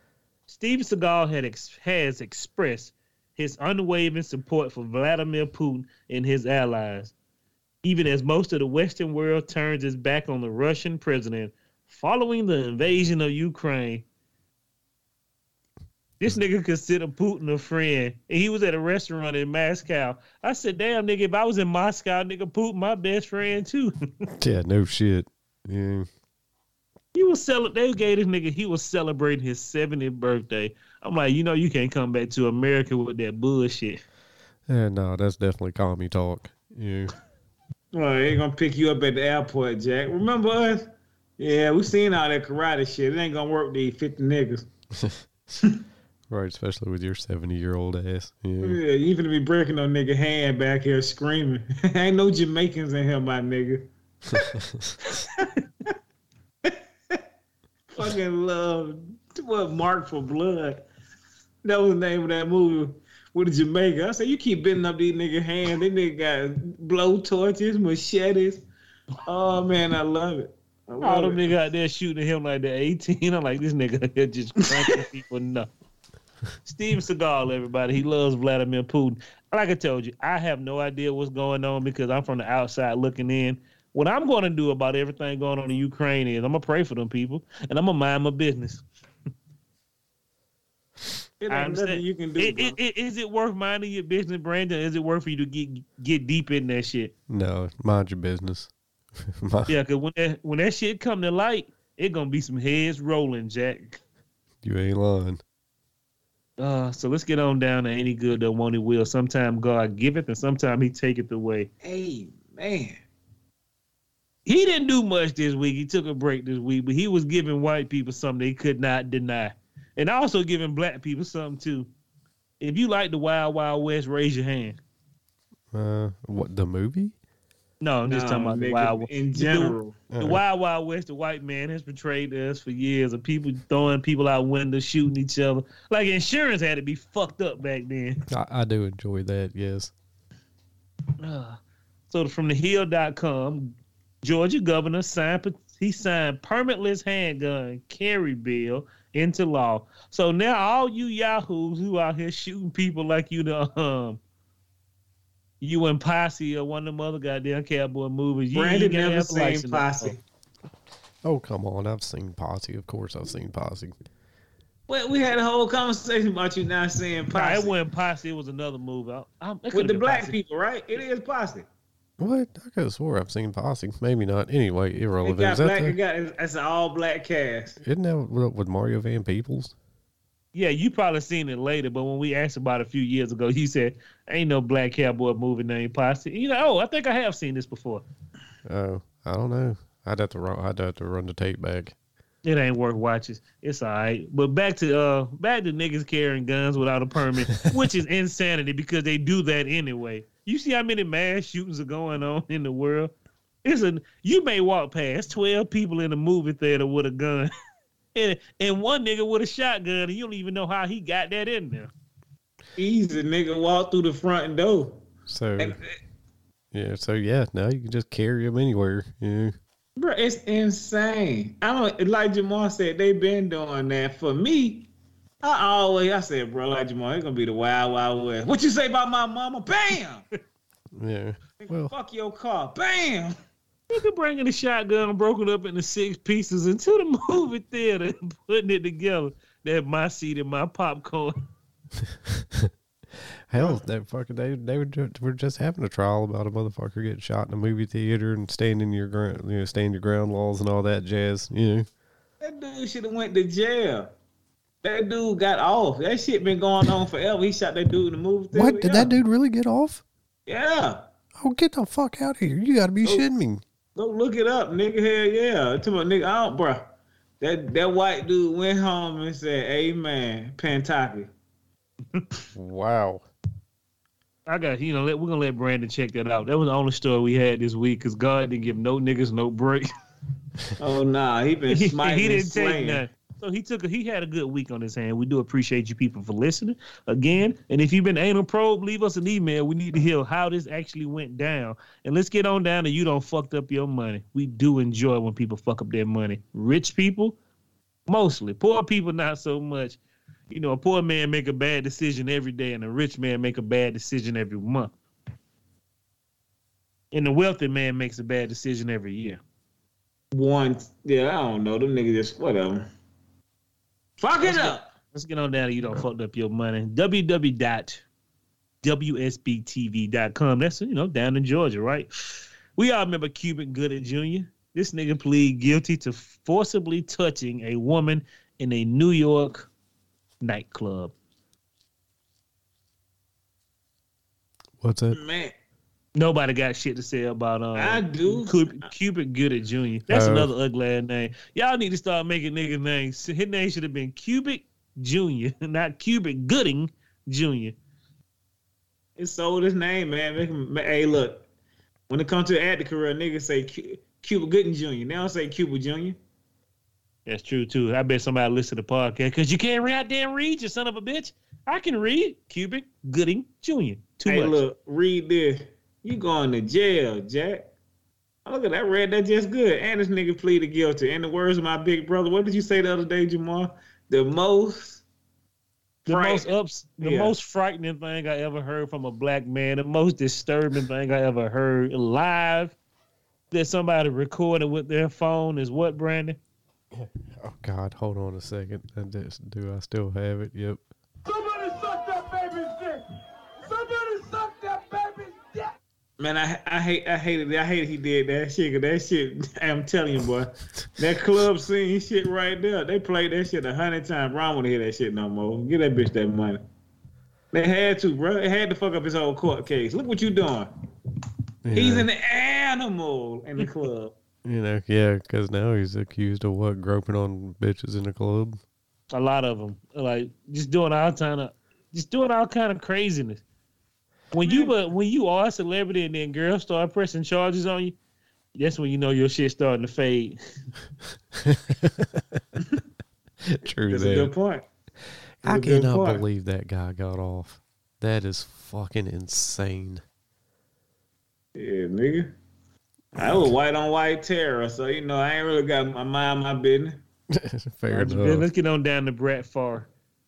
Steven Seagal has expressed his unwavering support for Vladimir Putin and his allies, even as most of the Western world turns its back on the Russian president following the invasion of Ukraine. This nigga considered Putin a friend. And he was at a restaurant in Moscow. I said, damn, nigga, if I was in Moscow, nigga, Putin, my best friend, too. Yeah, no shit. Yeah. He was celebrating his 70th birthday. I'm like, you know, you can't come back to America with that bullshit. Yeah, no, that's definitely commie talk. Yeah. Well, they're gonna pick you up at the airport, Jack. Remember us? Yeah, we seen all that karate shit. It ain't gonna work these 50 niggas. Right, especially with your 70-year-old ass. Yeah, you finna be breaking no nigga hand back here screaming. Ain't no Jamaicans in here, my nigga. Fucking love. What, Mark for Blood? That was the name of that movie with Jamaica. I said, you keep bending up these nigga hands. They nigga got blow torches, machetes. Oh, man, I love it. All them nigga out there shooting him like they're 18. I'm like, this nigga just crunching people nuts. Steven Seagal, everybody. He loves Vladimir Putin. Like I told you, I have no idea what's going on because I'm from the outside looking in. What I'm going to do about everything going on in Ukraine is I'm going to pray for them people, and I'm going to mind my business. It ain't nothing you can do. Is it worth minding your business, Brandon? Is it worth for you to get deep in that shit? No, mind your business. Yeah, because when that shit come to light, it going to be some heads rolling, Jack. You ain't lying. So let's get on down to any good that won't he will. Sometime God giveth, and sometime he taketh away. Amen. He didn't do much this week. He took a break this week, but he was giving white people something they could not deny. And also giving black people something, too. If you like the Wild Wild West, raise your hand. What, the movie? No, I'm just talking about the Wild West. In general. The Wild Wild West, the white man has portrayed us for years of people throwing people out windows, shooting each other. Like insurance had to be fucked up back then. I do enjoy that, yes. So from thehill.com... Georgia governor signed permitless handgun carry bill into law. So now all you yahoos who out here shooting people like you you and Posse or one of them other goddamn cowboy movies. Brandon never seen Posse. Oh, come on. I've seen Posse. Of course I've seen Posse. Well, we had a whole conversation about you not seeing Posse. No, it wasn't Posse. It was another movie. With the black people, right? It is Posse. What? I could have swore I've seen Posse. Maybe not. Anyway, irrelevant. It's an all-black cast. Isn't that with Mario Van Peebles? Yeah, you probably seen it later, but when we asked about it a few years ago, he said, ain't no black cowboy movie named Posse. You know, I think I have seen this before. Oh, I don't know. I'd have to run the tape back. It ain't worth watching. It's all right. But back to niggas carrying guns without a permit, which is insanity because they do that anyway. You see how many mass shootings are going on in the world? You may walk past 12 people in a movie theater with a gun and one nigga with a shotgun, and you don't even know how he got that in there. Easy, nigga, walk through the front door. So now you can just carry them anywhere. Yeah. Bro, it's insane. Like Jamar said, they been doing that. For me, I said, bro, like Jamal, it's gonna be the wild, wild west. What you say about my mama? Bam! Yeah. Well, fuck your car. Bam! Nigga bringing the shotgun, broken up into 6 pieces into the movie theater and putting it together. That my seat and my popcorn. Hell, that fucking they were just having a trial about a motherfucker getting shot in a movie theater and standing your ground laws and all that jazz. You know, that dude should have went to jail. That dude got off. That shit been going on forever. He shot that dude in the movie theater. What? Did that dude really get off? Yeah. Oh, get the fuck out of here! You gotta be shitting me. Go look it up, nigga. Hell yeah. To my nigga, I don't, bro. That white dude went home and said, "Amen, Pantaki." Wow. We're gonna let Brandon check that out. That was the only story we had this week because God didn't give no niggas no break. Oh nah, he been smiting. He didn't take nothing. So he had a good week on his hand. We do appreciate you people for listening again. And if you've been anal probe, leave us an email. We need to hear how this actually went down. And let's get on down to you don't fucked up your money. We do enjoy when people fuck up their money. Rich people, mostly. Poor people, not so much. You know, a poor man make a bad decision every day and a rich man make a bad decision every month. And the wealthy man makes a bad decision every year. Once, yeah, I don't know. Them niggas just, whatever. Fuck it up. Let's get on down to you don't fuck up your money. www.wsbtv.com. That's, down in Georgia, right? We all remember Cuban Gooding Jr. This nigga plead guilty to forcibly touching a woman in a New York nightclub. What's that? Man. Nobody got shit to say about I do. Cuban Gooding Jr. That's another ugly name. Y'all need to start making nigga names. His name should have been Cuban Jr., not Cuban Gooding Jr. It sold his name, man. Hey, look. When it comes to the acting career, niggas say Cuban Gooding Jr. Now say Cuba Jr. That's true, too. I bet somebody listen to the podcast because you can't goddamn read, you son of a bitch. I can read Cuban Gooding Jr. Hey, look, read this. You going to jail, Jack. Oh, look at that. I read that just good. And this nigga pleaded guilty. In the words of my big brother, what did you say the other day, Jamal? The most frightening thing I ever heard from a black man, the most disturbing thing I ever heard live that somebody recorded with their phone is what, Brandon? Oh, God, hold on a second. Do I still have it? Yep. Somebody suck that baby's dick. Somebody suck that baby's dick. Man, I hated he did that shit. That shit, I'm telling you, boy. That club scene shit right there. They played that shit 100 times. Ron won't hear that shit no more. Give that bitch that money. They had to, bro. They had to fuck up his whole court case. Look what you doing. Yeah. He's an animal in the club. Because now he's accused of what? Groping on bitches in the club? A lot of them. Like, just doing all kind of craziness. When you are a celebrity and then girls start pressing charges on you, that's when you know your shit's starting to fade. True. That's a good point. I cannot believe that guy got off. That is fucking insane. Yeah, nigga. I was white on white terror, so, I ain't really got my mind my business. Fair enough. Let's get on down to Brad Farr.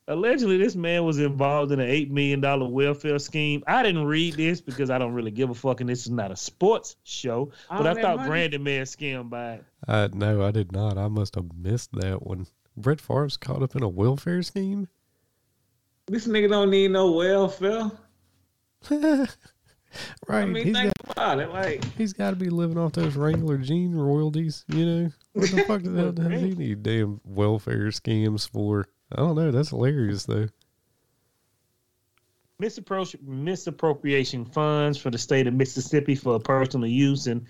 Allegedly, this man was involved in an $8 million welfare scheme. I didn't read this because I don't really give a fuck, and this is not a sports show, but I thought money. Brandon may have scammed by it. No, I did not. I must have missed that one. Brett Favre's caught up in a welfare scheme? This nigga don't need no welfare. Right. I mean, think about it. Like, he's got to be living off those Wrangler jean royalties, What the fuck does he need damn welfare schemes for? I don't know. That's hilarious, though. Misappropriation funds for the state of Mississippi for personal use. And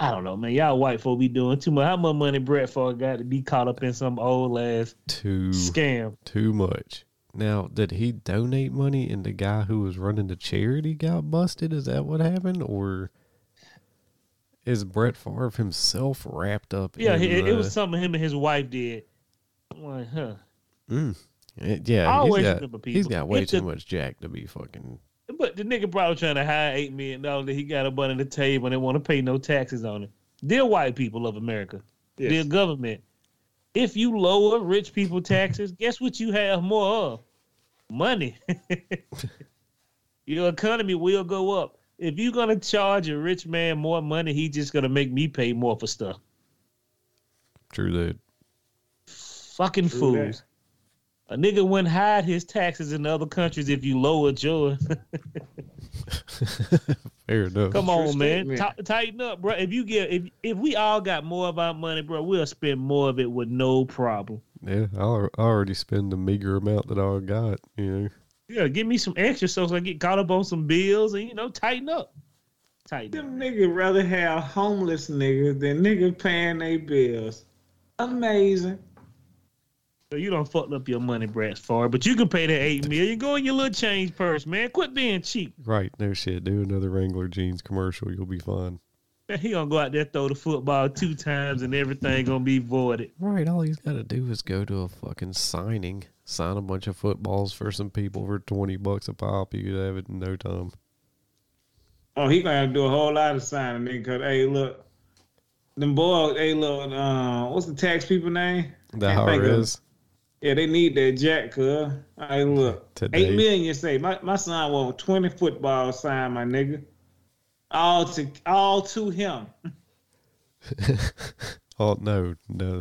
I don't know, man. Y'all white folk be doing too much. How much money Brett Favre got to be caught up in some old ass scam? Too much. Now, did he donate money and the guy who was running the charity got busted? Is that what happened? Or is Brett Favre himself wrapped up in... Yeah, it was something him and his wife did. I'm like, huh. Mm. Yeah, he's got way too much jack to be fucking... But the nigga probably trying to hide $8 million that he got up under the table and they want to pay no taxes on it. They're white people of America. Yes. They're government. if you lower rich people taxes, guess what you have more of? Money. Your economy will go up. If you're going to charge a rich man more money, he's just going to make me pay more for stuff. True that. Fucking true fools. That. A nigga wouldn't hide his taxes in other countries if you lowered yours. Fair enough. Come on, man. Tighten up, bro. If you get if we all got more of our money, bro, we'll spend more of it with no problem. Yeah, I already spend the meager amount that I got, you know. Yeah, give me some extra so I get caught up on some bills and, you know, tighten up. Them niggas rather have homeless niggas than niggas paying their bills. Amazing. So you done fucked up your money, Brad, far, but you can pay that $8 million. Go in your little change purse, man. Quit being cheap. Right. No shit. Do another Wrangler jeans commercial. You'll be fine. Man, he gonna go out there, throw the football 2 times, and everything gonna be voided. Right. All he's gotta do is go to a fucking signing, sign a bunch of footballs for some people for $20 a pop. You could have it in no time. Oh, he gonna have to do a whole lot of signing, nigga. Cause hey, look, them boys. Hey, look, what's the tax people name? The Harris. Yeah, they need that jack, cuz. Hey, look. Today. $8 million, say. My son wants 20 footballs signed, my nigga. All to him. Oh, no.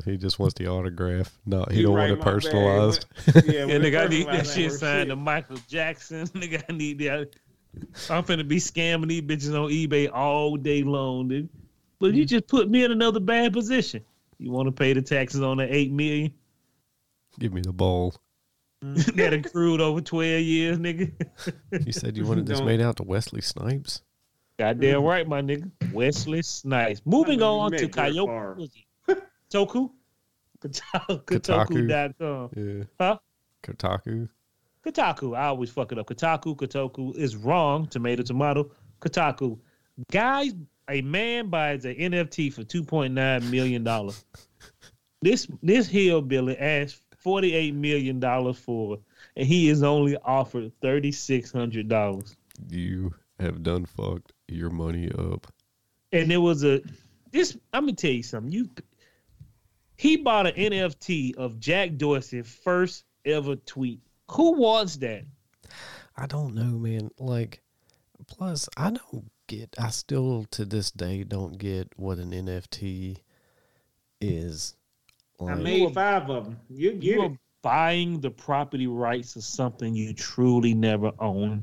He just wants the autograph. No, he don't want it personalized. Bag, yeah, nigga, I need that shit signed to Michael Jackson. Nigga, I need that. I'm finna be scamming these bitches on eBay all day long, dude. But you just put me in another bad position. You want to pay the taxes on the $8 million? Give me the ball. That accrued over 12 years, nigga. You said you wanted this made out to Wesley Snipes? Goddamn right, my nigga. Wesley Snipes. Moving on to Kotaku. Kotaku.com. Yeah. Huh? Kotaku. I always fuck it up. Kotaku is wrong. Tomato. Kotaku. Guys, a man buys an NFT for $2.9 million. This hillbilly asked $48 million for, and he is only offered $3,600. You have done fucked your money up. And there was I'm gonna tell you something. He bought an NFT of Jack Dorsey's first ever tweet. Who wants that? I don't know, man. Like, plus I still to this day don't get what an NFT is. I made 5 of them. You are buying the property rights of something you truly never own.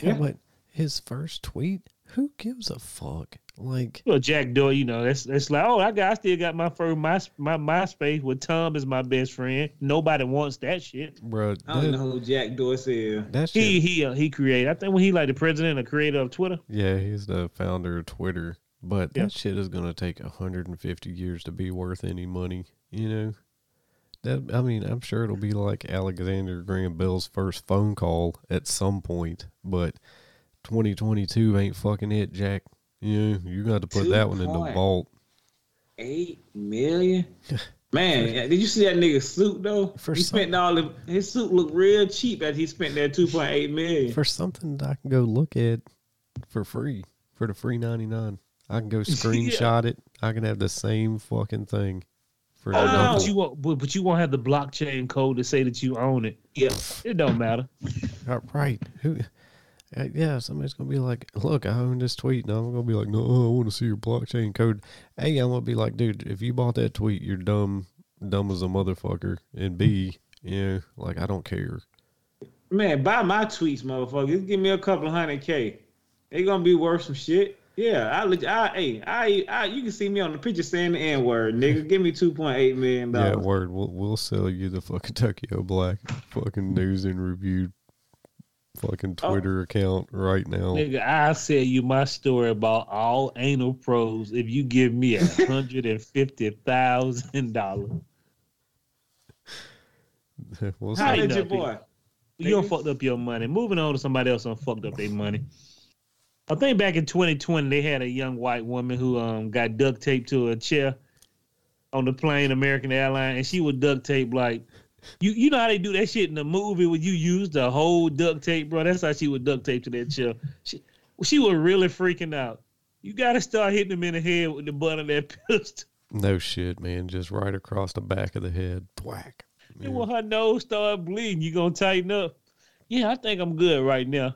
Yeah, but his first tweet, who gives a fuck? Like, well, Jack Dorsey, you know, that's like, oh, I still got my first my MySpace with Tom as my best friend. Nobody wants that shit, bro. I don't know who Jack Dorsey is. That shit. He created. I think when he like the president or creator of Twitter. Yeah, he's the founder of Twitter. But that shit is going to take 150 years to be worth any money, you know? I'm sure it'll be like Alexander Graham Bell's first phone call at some point, but 2022 ain't fucking it, Jack. You know, you got to put that one in the vault. $8 million? Man, did you see that nigga suit, though? His suit looked real cheap after he spent that $2.8 million. For something that I can go look at for free, for the free 99. I can go screenshot it. I can have the same fucking thing. For but you won't have the blockchain code to say that you own it. Yeah, it don't matter. Right. Yeah, somebody's going to be like, look, I own this tweet. And I'm going to be like, no, I want to see your blockchain code. Hey, I'm going to be like, dude, if you bought that tweet, you're dumb as a motherfucker. And B, yeah, like, I don't care. Man, buy my tweets, motherfucker. Just give me a couple $100K. They going to be worth some shit. Yeah, you can see me on the picture saying the N-word, nigga. Give me $2.8 million. Yeah, word. We'll sell you the fucking Tokyo Black fucking news and review fucking Twitter account right now. Nigga, I'll sell you my story about all anal pros if you give me $150,000. How did your boy? You done fucked up your money. Moving on to somebody else done fucked up their money. I think back in 2020, they had a young white woman who got duct taped to a chair on the plane, American Airlines, and she was duct taped like, you know how they do that shit in the movie when you use the whole duct tape, bro? That's how she was duct taped to that chair. She was really freaking out. You got to start hitting them in the head with the butt of that pistol. No shit, man. Just right across the back of the head. Thwack. Yeah. And when her nose started bleeding, you going to tighten up? Yeah, I think I'm good right now.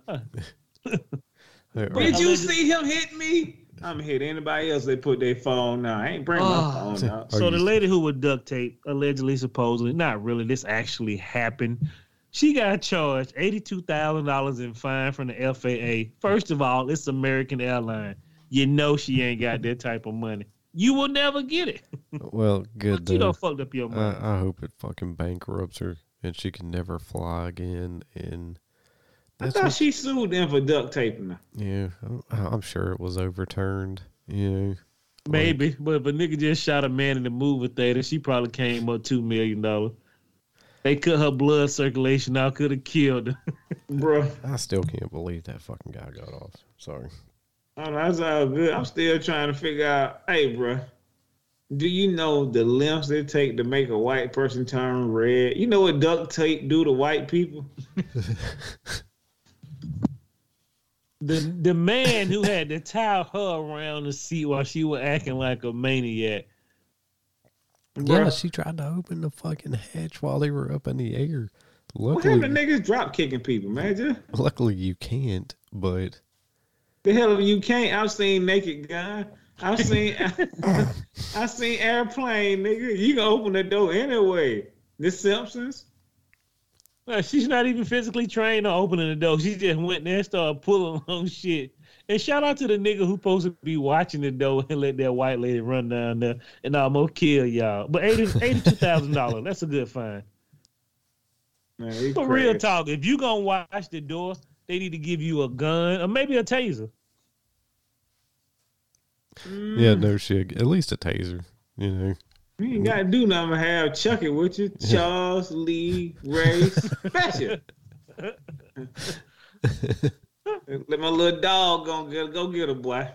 Did you see him hit me? I'm hit anybody else that put their phone now. I ain't bring my phone out. So the lady who would duct tape, allegedly, supposedly, not really, this actually happened. She got charged $82,000 in fine from the FAA. First of all, it's American Airlines. You know she ain't got that type of money. You will never get it. Well, good. But you done fucked up your money. I hope it fucking bankrupts her and she can never fly again. And that's I thought she sued them for duct taping her. Yeah, I'm sure it was overturned. You know, maybe, like, but if a nigga just shot a man in the movie theater, she probably came up $2 million. They cut her blood circulation out. Could have killed her. Bro, I still can't believe that fucking guy got off. Sorry. Oh, that's all good. I'm still trying to figure out, hey, bro, do you know the lengths it take to make a white person turn red? You know what duct tape do to white people? the man who had to tie her around the seat while she was acting like a maniac. Yeah, she tried to open the fucking hatch while they were up in the air. Luckily, what happened to niggas drop kicking people, man? Luckily you can't, but... The hell you can't. I've seen Naked Gun. I've seen Airplane, nigga. You can open the door anyway. The Simpsons. Well, she's not even physically trained on opening the door. She just went there and started pulling on shit. And shout out to the nigga who supposed to be watching the door and let that white lady run down there and almost kill y'all. But $82,000, that's a good fine. Man, but real talk, if you gonna watch the door, they need to give you a gun or maybe a taser. Yeah, no shit. At least a taser, you know. You ain't got to do nothing to have Chuck it with you. Yeah. Charles Lee Ray Special. Let my little dog go get her, boy.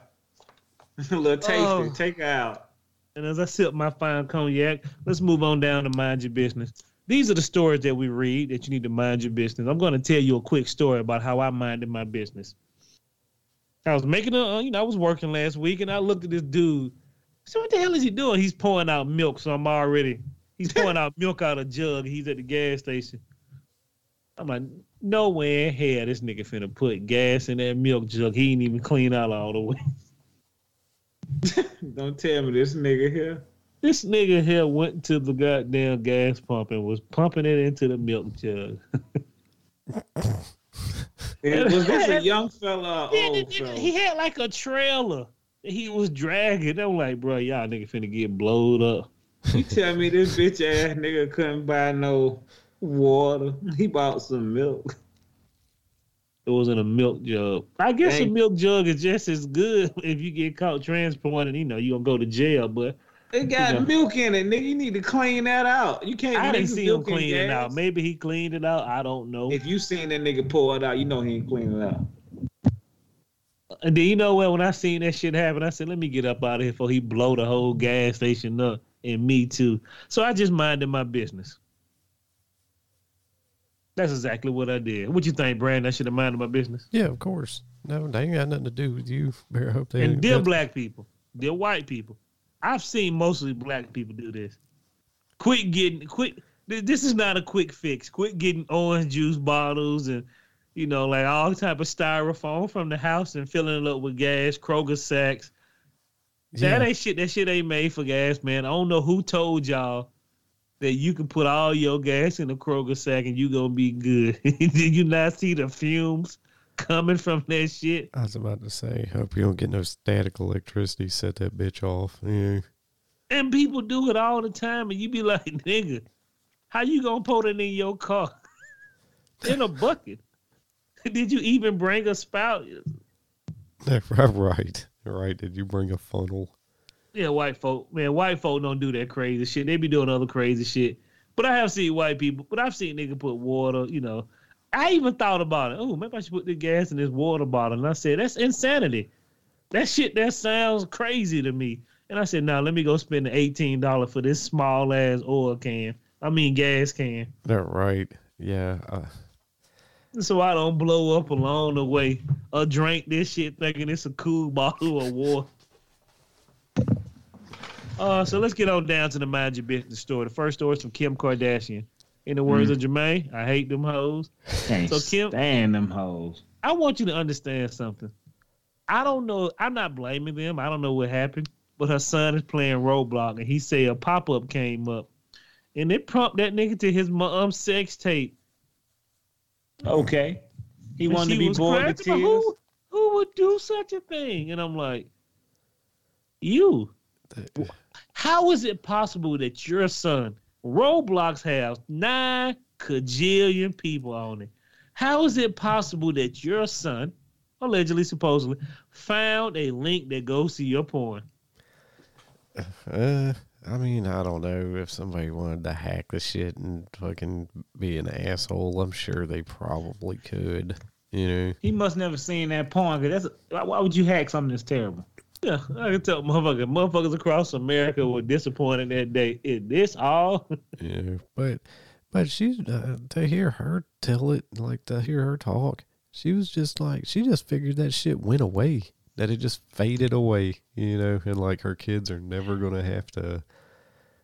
A little taster. Take her out. And as I sip my fine cognac, let's move on down to Mind Your Business. These are the stories that we read that you need to mind your business. I'm going to tell you a quick story about how I minded my business. I was I was working last week and I looked at this dude. So what the hell is he doing? He's pouring out milk. So he's pouring out milk out of a jug. He's at the gas station. I'm like, no way in hell this nigga finna put gas in that milk jug. He ain't even clean out all the way. Don't tell me this nigga here. This nigga here went to the goddamn gas pump and was pumping it into the milk jug. Was this a young fella or old fella? He had like a trailer that he was dragging. I'm like, bro, y'all nigga finna get blowed up. You tell me this bitch ass nigga couldn't buy no water. He bought some milk. It was in a milk jug. I guess a milk jug is just as good if you get caught transporting. You know, you gonna go to jail, but... It got milk in it, nigga. You need to clean that out. You can't. I didn't see him clean it out. Maybe he cleaned it out. I don't know. If you seen that nigga pour it out, you know he ain't cleaning it out. And then you know what? When I seen that shit happen, I said, "Let me get up out of here before he blow the whole gas station up and me too." So I just minded my business. That's exactly what I did. What you think, Brandon? I should have minded my business. Yeah, of course. No, they ain't got nothing to do with you. Better hope they. And they're black people. They're white people. I've seen mostly black people do this. This is not a quick fix. Quit getting orange juice bottles and, you know, like all type of styrofoam from the house and filling it up with gas, Kroger sacks. Yeah. That ain't shit. That shit ain't made for gas, man. I don't know who told y'all that you can put all your gas in a Kroger sack and you gonna be good. Did you not see the fumes coming from that shit? I was about to say, hope you don't get no static electricity, set that bitch off. Yeah. And people do it all the time, and you be like, nigga, how you gonna put it in your car? In a bucket. Did you even bring a spout? Right. Did you bring a funnel? Yeah, white folk. Man, white folk don't do that crazy shit. They be doing other crazy shit. But I have seen white people, but I've seen nigga put water, you know. I even thought about it. Oh, maybe I should put the gas in this water bottle. And I said, that's insanity. That sounds crazy to me. And I said, now let me go spend the $18 for this small ass gas can. They're right. Yeah. So I don't blow up along the way or drink this shit thinking it's a cool bottle of water. So let's get on down to the Mind Your Business story. The first story is from Kim Kardashian. In the words of Jermaine, I hate them hoes. Can't so Kim, stand them hoes. I want you to understand something. I don't know. I'm not blaming them. I don't know what happened. But her son is playing Roblox, and he said a pop-up came up. And it prompted that nigga to his mom's sex tape. Okay. He and wanted to be born with tears. Who would do such a thing? And I'm like, you. How is it possible that your son, Roblox has 9 kajillion people on it? How is it possible that your son, allegedly, supposedly, found a link that goes to your porn? I mean, I don't know. If somebody wanted to hack the shit and fucking be an asshole, I'm sure they probably could. You know, he must never seen that porn. Cause that's why would you hack something that's terrible? Yeah, I can tell motherfuckers across America were disappointed that day. Is this all? Yeah, but she's to hear her tell it, like to hear her talk, she was just like she just figured that shit went away. That it just faded away, you know, and like her kids are never going to have to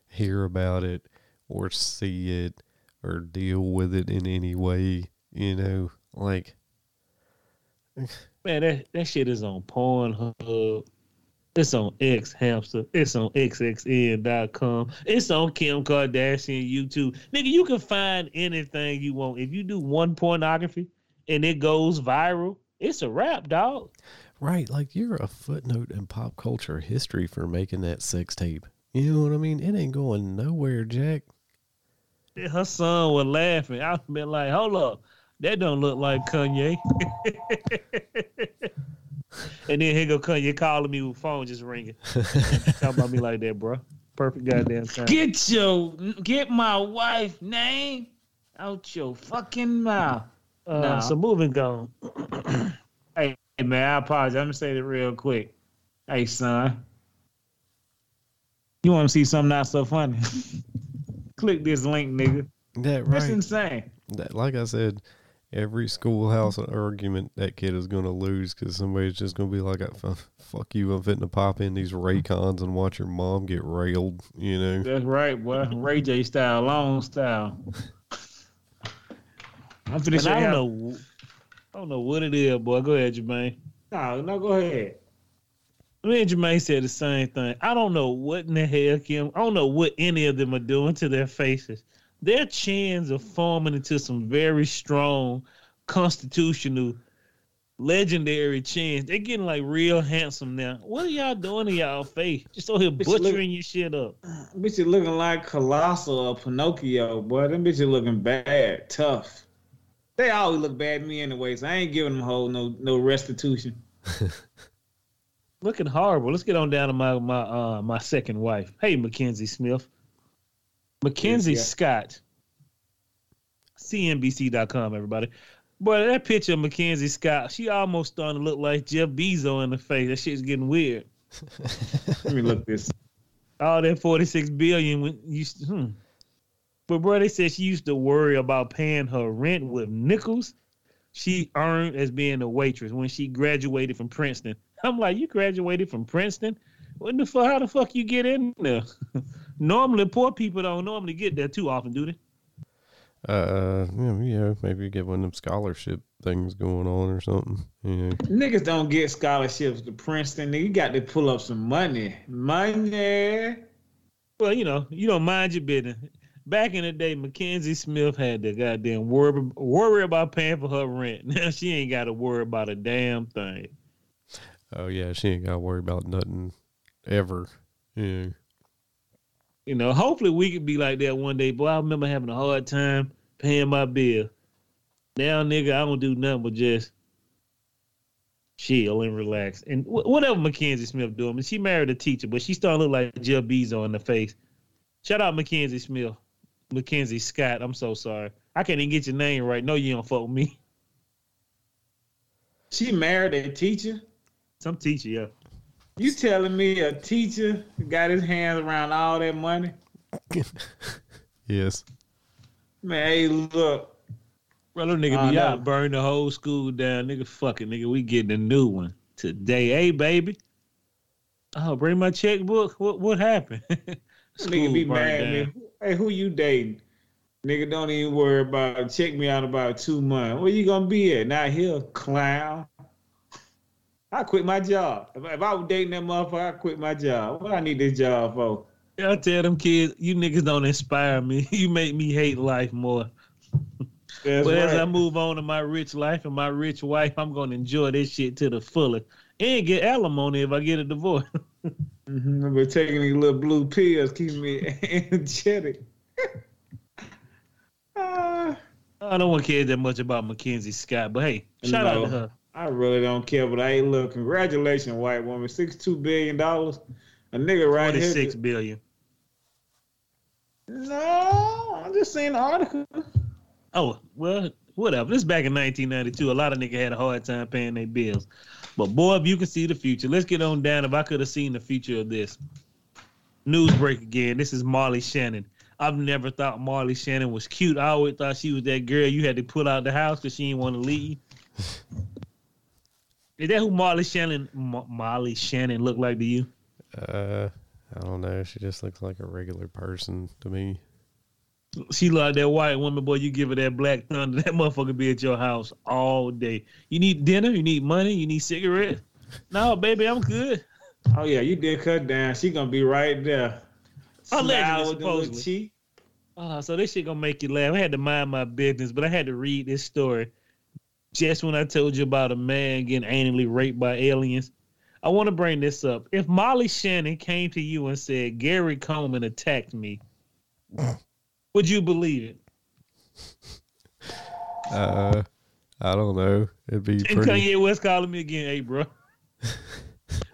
hear about it or see it or deal with it in any way, you know, like. Man, that shit is on Pornhub. It's on X Hamster. It's on XXN.com. It's on Kim Kardashian YouTube. Nigga, you can find anything you want. If you do one pornography and it goes viral, it's a wrap, dog. Right, like you're a footnote in pop culture history for making that sex tape. You know what I mean? It ain't going nowhere, Jack. Her son was laughing. I been like, hold up. That don't look like Kanye. And then here go Kanye calling me with phone just ringing. Talking about me like that, bro. Perfect goddamn time. Get my wife's name out your fucking mouth. No. So moving on. Hey, man, I apologize. I'm going to say that real quick. Hey, son. You want to see something not so funny? Click this link, nigga. That's right. That's insane. That, like I said, every schoolhouse argument that kid is going to lose because somebody's just going to be like, fuck you, I'm fitting to pop in these Raycons and watch your mom get railed, you know? That's right, boy. Ray J style, long style. I'm finna show you. I don't know what it is, boy. Go ahead, Jermaine. No, go ahead. Me and Jermaine said the same thing. I don't know what in the hell, Kim. I don't know what any of them are doing to their faces. Their chins are forming into some very strong, constitutional, legendary chins. They're getting, like, real handsome now. What are y'all doing to y'all face? Just over here butchering your shit up. Bitches looking like Colossal or Pinocchio, boy. Them bitches looking bad, tough. They always look bad at me anyway, so I ain't giving them whole no restitution. Looking horrible. Let's get on down to my second wife. Hey, Mackenzie Smith. Mackenzie Scott. CNBC.com, everybody. Boy, that picture of Mackenzie Scott, she almost starting to look like Jeff Bezos in the face. That shit's getting weird. Let me look this. All that $46 billion when you But, bro, they said she used to worry about paying her rent with nickels she earned as being a waitress when she graduated from Princeton. I'm like, you graduated from Princeton? What the fuck? How the fuck you get in there? Normally, poor people don't normally get there too often, do they? You know, maybe you get one of them scholarship things going on or something. Yeah. Niggas don't get scholarships to Princeton. Nigga, you got to pull up some money. Money. Well, you know, you don't mind your business. Back in the day, Mackenzie Smith had to goddamn worry about paying for her rent. Now she ain't got to worry about a damn thing. Oh, yeah, she ain't got to worry about nothing ever. Yeah. You know, hopefully we could be like that one day. Boy, I remember having a hard time paying my bill. Now, nigga, I don't do nothing but just chill and relax. And whatever Mackenzie Smith doing, I mean, she married a teacher, but she started to look like Jeff Bezos in the face. Shout out Mackenzie Smith. Mackenzie Scott, I'm so sorry. I can't even get your name right. No, you don't fuck with me. She married a teacher? Some teacher, yeah. You telling me a teacher got his hands around all that money? Yes. Man, hey, look. Bro, little nigga be out, burn the whole school down. Nigga, fuck it, nigga. We getting a new one today. Hey, baby. Oh, bring my checkbook. What happened? Nigga be mad, man. Hey, who you dating? Nigga, don't even worry about it. Check me out about 2 months. Where you gonna be at? Not here, clown. I quit my job. If I was dating that motherfucker, I quit my job. What I need this job for? Yeah, I tell them kids, you niggas don't inspire me. You make me hate life more. That's but right. As I move on to my rich life and my rich wife, I'm gonna enjoy this shit to the fullest and get alimony if I get a divorce. Mm-hmm. But taking these little blue pills keeps me energetic. I don't want to care that much about Mackenzie Scott, but hey, shout out to her. I really don't care, but hey, look, congratulations, white woman. $62 billion. A nigga right here. $46 billion. No, I'm just seeing the article. Oh, well, whatever. This is back in 1992. A lot of niggas had a hard time paying their bills. But boy, if you can see the future. Let's get on down. If I could have seen the future of this. News break again. This is Molly Shannon. I've never thought Molly Shannon was cute. I always thought she was that girl you had to pull out the house because she didn't want to leave. Is that who Molly Shannon looked like to you? I don't know. She just looks like a regular person to me. She like that white woman, boy. You give her that black thunder, that motherfucker be at your house all day. You need dinner? You need money? You need cigarettes? No, baby, I'm good. Oh, yeah, you did cut down. She gonna be right there. Allegedly, supposedly. So this shit gonna make you laugh. I had to mind my business, but I had to read this story. Just when I told you about a man getting anally raped by aliens, I want to bring this up. If Molly Shannon came to you and said, Gary Coleman attacked me, would you believe it? I don't know. It'd be and pretty... Kanye West calling me again. Hey, bro.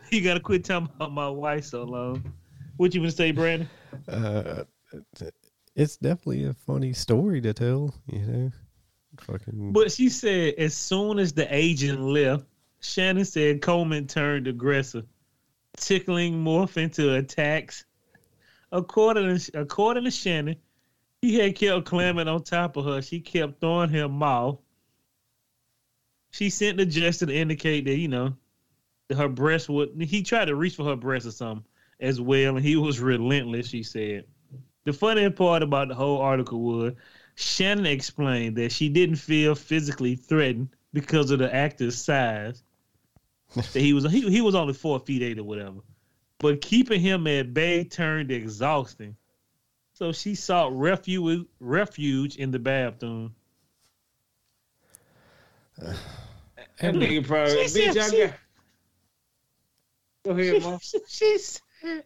You got to quit talking about my wife so long. What you gonna say, Brandon? It's definitely a funny story to tell, you know. Fucking... But she said as soon as the agent left, Shannon said Coleman turned aggressive, tickling morph into attacks. According to Shannon, he had kept climbing on top of her. She kept throwing her mouth. She sent the gesture to indicate that, you know, her breast would... He tried to reach for her breast or something as well, and he was relentless, she said. The funniest part about the whole article was Shannon explained that she didn't feel physically threatened because of the actor's size. That he was only 4'8" or whatever. But keeping him at bay turned exhausting. So she sought refuge in the bathroom. That nigga probably... Go ahead, Mom. She said,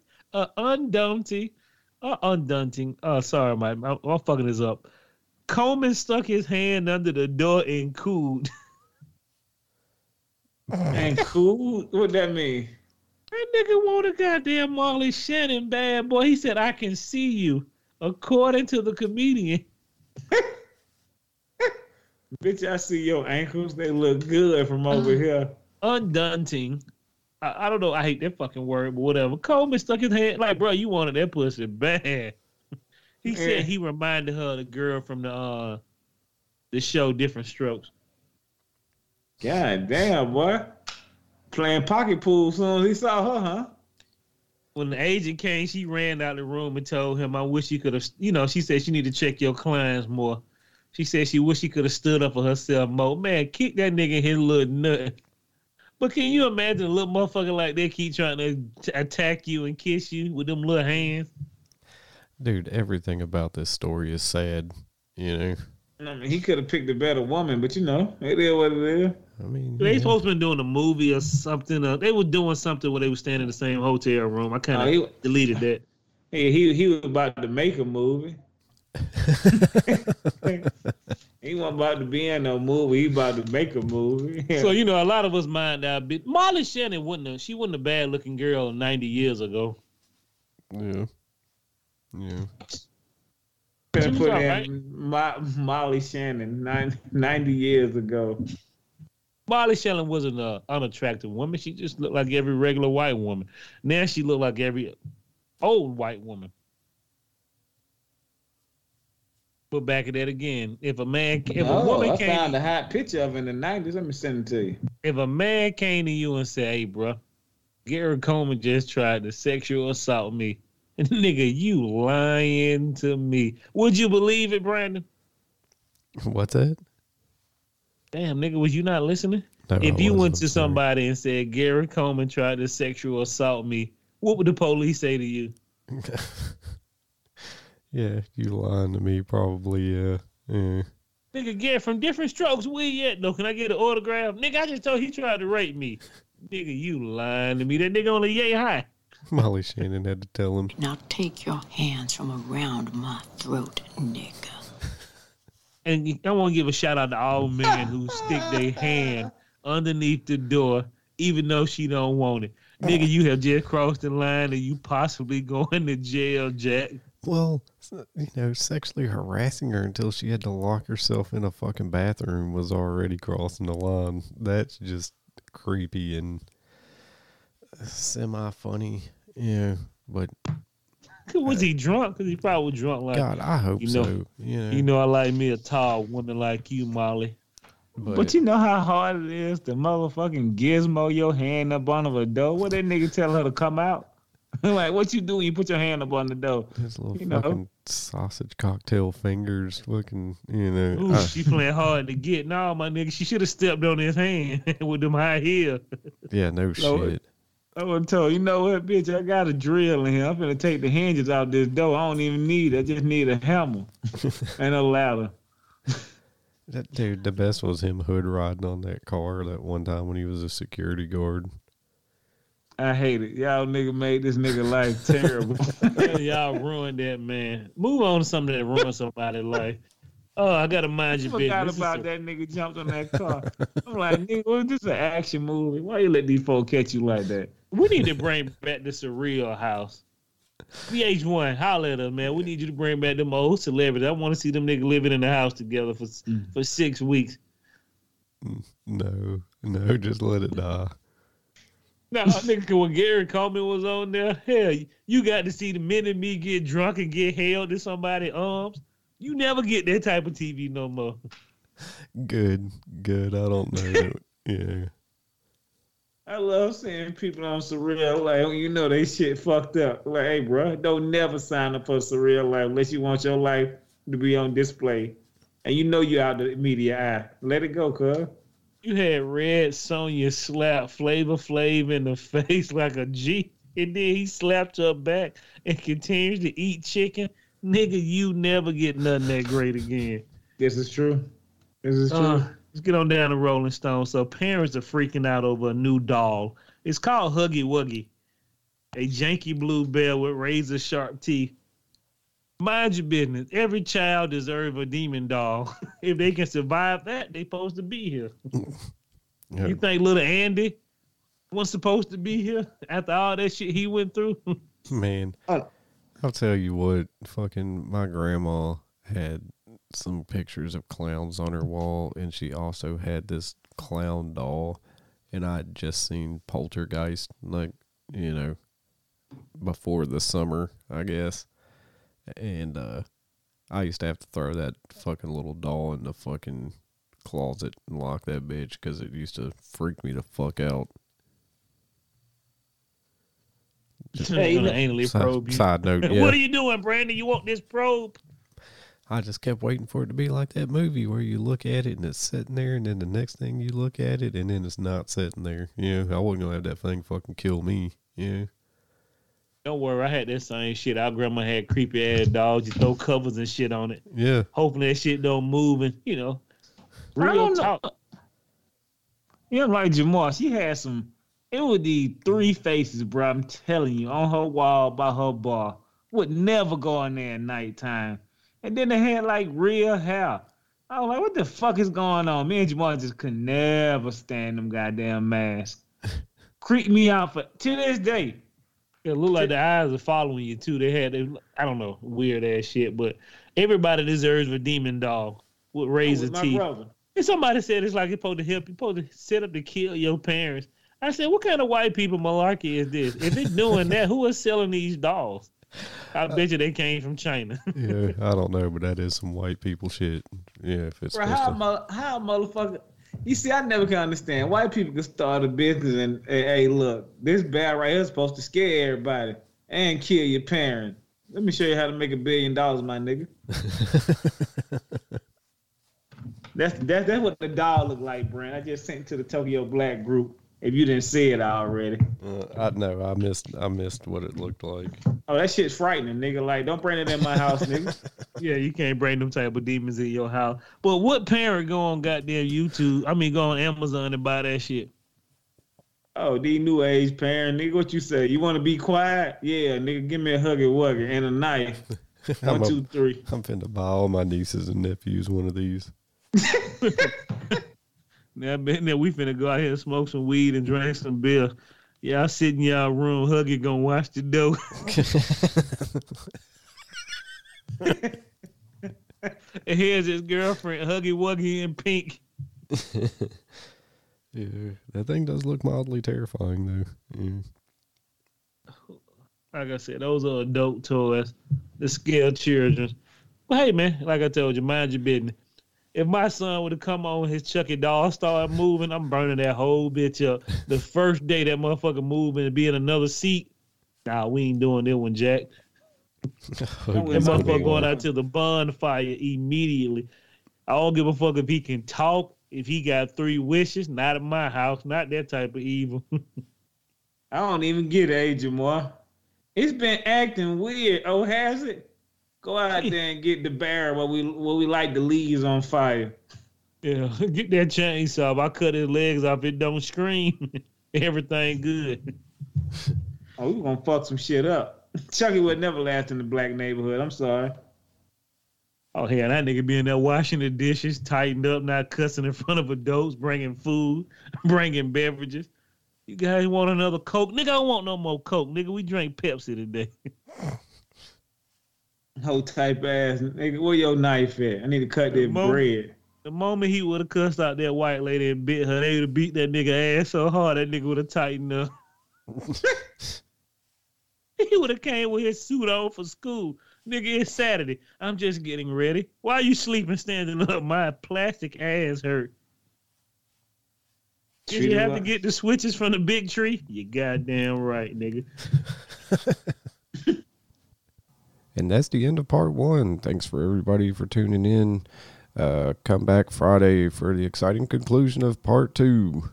undaunting. Oh, sorry, Mike. I'm fucking this up. Coleman stuck his hand under the door and cooed. And cooed? What that mean? That nigga want a goddamn Molly Shannon bad boy. He said, I can see you, according to the comedian. Bitch, I see your ankles. They look good from over here. Undaunting. I don't know. I hate that fucking word, but whatever. Coleman stuck his hand. Like, bro, you wanted that pussy bad. He said he reminded her of the girl from the show Different Strokes. God damn, boy. Playing pocket pool as soon as he saw her, huh? When the agent came, she ran out of the room and told him, I wish you could have, you know, she said, you need to check your clients more. She said she wished she could have stood up for herself more. Man, kick that nigga in his little nut. But can you imagine a little motherfucker like that keep trying to attack you and kiss you with them little hands? Dude, everything about this story is sad, you know. I mean, he could have picked a better woman, but you know, it is what it is. I mean, they supposed to been doing a movie or something. They were doing something where they were staying in the same hotel room. I kind of deleted that. Hey, he was about to make a movie. He wasn't about to be in no movie. He about to make a movie. So you know, a lot of us mind out. Molly Shannon wasn't a bad looking girl 90 years ago. Yeah. Put in right? Molly Shannon 90 years ago. Molly Shannon wasn't an unattractive woman. She just looked like every regular white woman. Now she looked like every old white woman. But back at that again. If a woman came, I found a hot picture of in the 90s. Let me send it to you. If a man came to you and said, "Hey, bro, Gary Coleman just tried to sexual assault me. And nigga, you lying to me. Would you believe it, Brandon? What's that? Damn, nigga, was you not listening? No, if you went to somebody and said, Gary Coleman tried to sexual assault me, what would the police say to you? Yeah, you lying to me, probably, yeah. Nigga, Gary, from Different Strokes, we yet, though. Can I get an autograph? Nigga, I just told he tried to rape me. Nigga, you lying to me. That nigga only yay high. Molly Shannon had to tell him. Now take your hands from around my throat, nigga. And I want to give a shout out to all men who stick their hand underneath the door, even though she don't want it. Nigga, you have just crossed the line and you possibly going to jail, Jack. Well, you know, sexually harassing her until she had to lock herself in a fucking bathroom was already crossing the line. That's just creepy and semi-funny. Yeah, but... Was he drunk? Because he probably was drunk. Like, God, I hope so. Yeah. You know, I like me a tall woman like you, Molly. But you know how hard it is to motherfucking gizmo your hand up on the door? What that nigga tell her to come out? Like, what you do when you put your hand up on the door? His little fucking sausage cocktail fingers looking, you know. Ooh, she playing hard to get. No, my nigga, she should have stepped on his hand with them high heels. Yeah, no shit. I was told, you know what, bitch, I got a drill in here. I'm finna take the hinges out this door. I don't even need it. I just need a hammer and a ladder. That dude, the best was him hood riding on that car that one time when he was a security guard. I hate it. Y'all nigga made this nigga life terrible. Y'all ruined that man. Move on to something that ruined somebody's life. Oh, I got to mind your business. I forgot about that nigga jumped on that car. I'm like, nigga, well, this is an action movie. Why you let these folks catch you like that? We need to bring back the Surreal House. VH1, holler at us, man. We need you to bring back them old celebrities. I want to see them niggas living in the house together for 6 weeks. No, just let it die. No, nigga, when Gary Coleman was on there, hell, you got to see the men and me get drunk and get held in somebody's arms. You never get that type of TV no more. Good. I don't know. Yeah. I love seeing people on Surreal Life. You know they shit fucked up. Like, hey, bro, don't never sign up for Surreal Life unless you want your life to be on display. And you know you out the media eye. Let it go, cuz. You had Red Sonja slap Flavor Flav in the face like a G. And then he slapped her back and continues to eat chicken. Nigga, you never get nothing that great again. This is true. Let's get on down to Rolling Stone. So parents are freaking out over a new doll. It's called Huggy Wuggy, a janky blue bear with razor-sharp teeth. Mind your business. Every child deserves a demon doll. If they can survive that, they supposed to be here. Yeah. You think little Andy was supposed to be here after all that shit he went through? Man. I'll tell you what, fucking my grandma had some pictures of clowns on her wall, and she also had this clown doll, and I'd just seen Poltergeist, like, you know, before the summer, I guess, and I used to have to throw that fucking little doll in the fucking closet and lock that bitch because it used to freak me the fuck out. Side note. Yeah. What are you doing, Brandon? You want this probe? I just kept waiting for it to be like that movie where you look at it and it's sitting there, and then the next thing you look at it and then it's not sitting there. Yeah, I wasn't gonna have that thing fucking kill me. Yeah. Don't worry, I had that same shit. Our grandma had creepy ass dogs. You throw covers and shit on it. Yeah. Hopefully that shit don't move and you know. Real talk. Yeah, like Jamar, she had some. It was these three faces, bro. I'm telling you, on her wall by her bar. Would never go in there at nighttime. And then they had like real hair. I was like, what the fuck is going on? Me and Jamal just could never stand them goddamn masks. Creep me out to this day. It looked like the eyes are following you too. They had, I don't know, weird ass shit. But everybody deserves a demon dog with razor teeth. Brother. And somebody said it's like it's supposed to help. You're supposed to set up to kill your parents. I said, what kind of white people malarkey is this? If it's doing that, who is selling these dolls? I bet you they came from China. Yeah, I don't know, but that is some white people shit. Yeah, if it's how motherfucker You see, I never can understand. White people can start a business and, hey, look, this bad right here is supposed to scare everybody and kill your parent. Let me show you how to make $1 billion, my nigga. That's what the doll look like, Brent. I just sent it to the Tokyo Black group. If you didn't see it already, I know I missed what it looked like. Oh, that shit's frightening, nigga. Like, don't bring it in my house, nigga. Yeah, you can't bring them type of demons in your house. But what parent go on goddamn YouTube? I mean, go on Amazon and buy that shit. Oh, these new age parents, nigga. What you say? You want to be quiet? Yeah, nigga. Give me a huggy wuggy and a knife. 1, 2, 3. I'm finna buy all my nieces and nephews one of these. Now, we finna go out here and smoke some weed and drink some beer. Y'all sit in y'all room, Huggy gonna watch the dough. And here's his girlfriend, Huggy Wuggy in pink. Yeah, that thing does look mildly terrifying, though. Yeah. Like I said, those are adult toys. The scared children. But hey, man, like I told you, mind your business. If my son would have come on his Chucky doll, started moving, I'm burning that whole bitch up. The first day that motherfucker moving and be in another seat, nah, we ain't doing that one, Jack. That motherfucker going out to the bonfire immediately. I don't give a fuck if he can talk, if he got 3 wishes, not at my house, not that type of evil. I don't even get it, Jamar. It's been acting weird. Oh, has it? Go out there and get the bear where we light the leaves on fire. Yeah, get that chainsaw. If I cut his legs off, it don't scream. Everything good. Oh, we gonna fuck some shit up. Chucky would never last in the black neighborhood. I'm sorry. Oh, hell, that nigga be in there washing the dishes, tightened up, not cussing in front of adults, bringing food, bringing beverages. You guys want another Coke? Nigga, I don't want no more Coke. Nigga, we drank Pepsi today. Whole type ass nigga, where your knife at? I need to cut that bread. The moment he would have cussed out that white lady and bit her, they would have beat that nigga ass so hard that nigga would have tightened up. He would have came with his suit on for school. Nigga, it's Saturday. I'm just getting ready. Why are you sleeping standing up? My plastic ass hurt. Did you have to get the switches from the big tree? You goddamn right, nigga. And that's the end of part 1. Thanks for everybody for tuning in. Come back Friday for the exciting conclusion of part 2.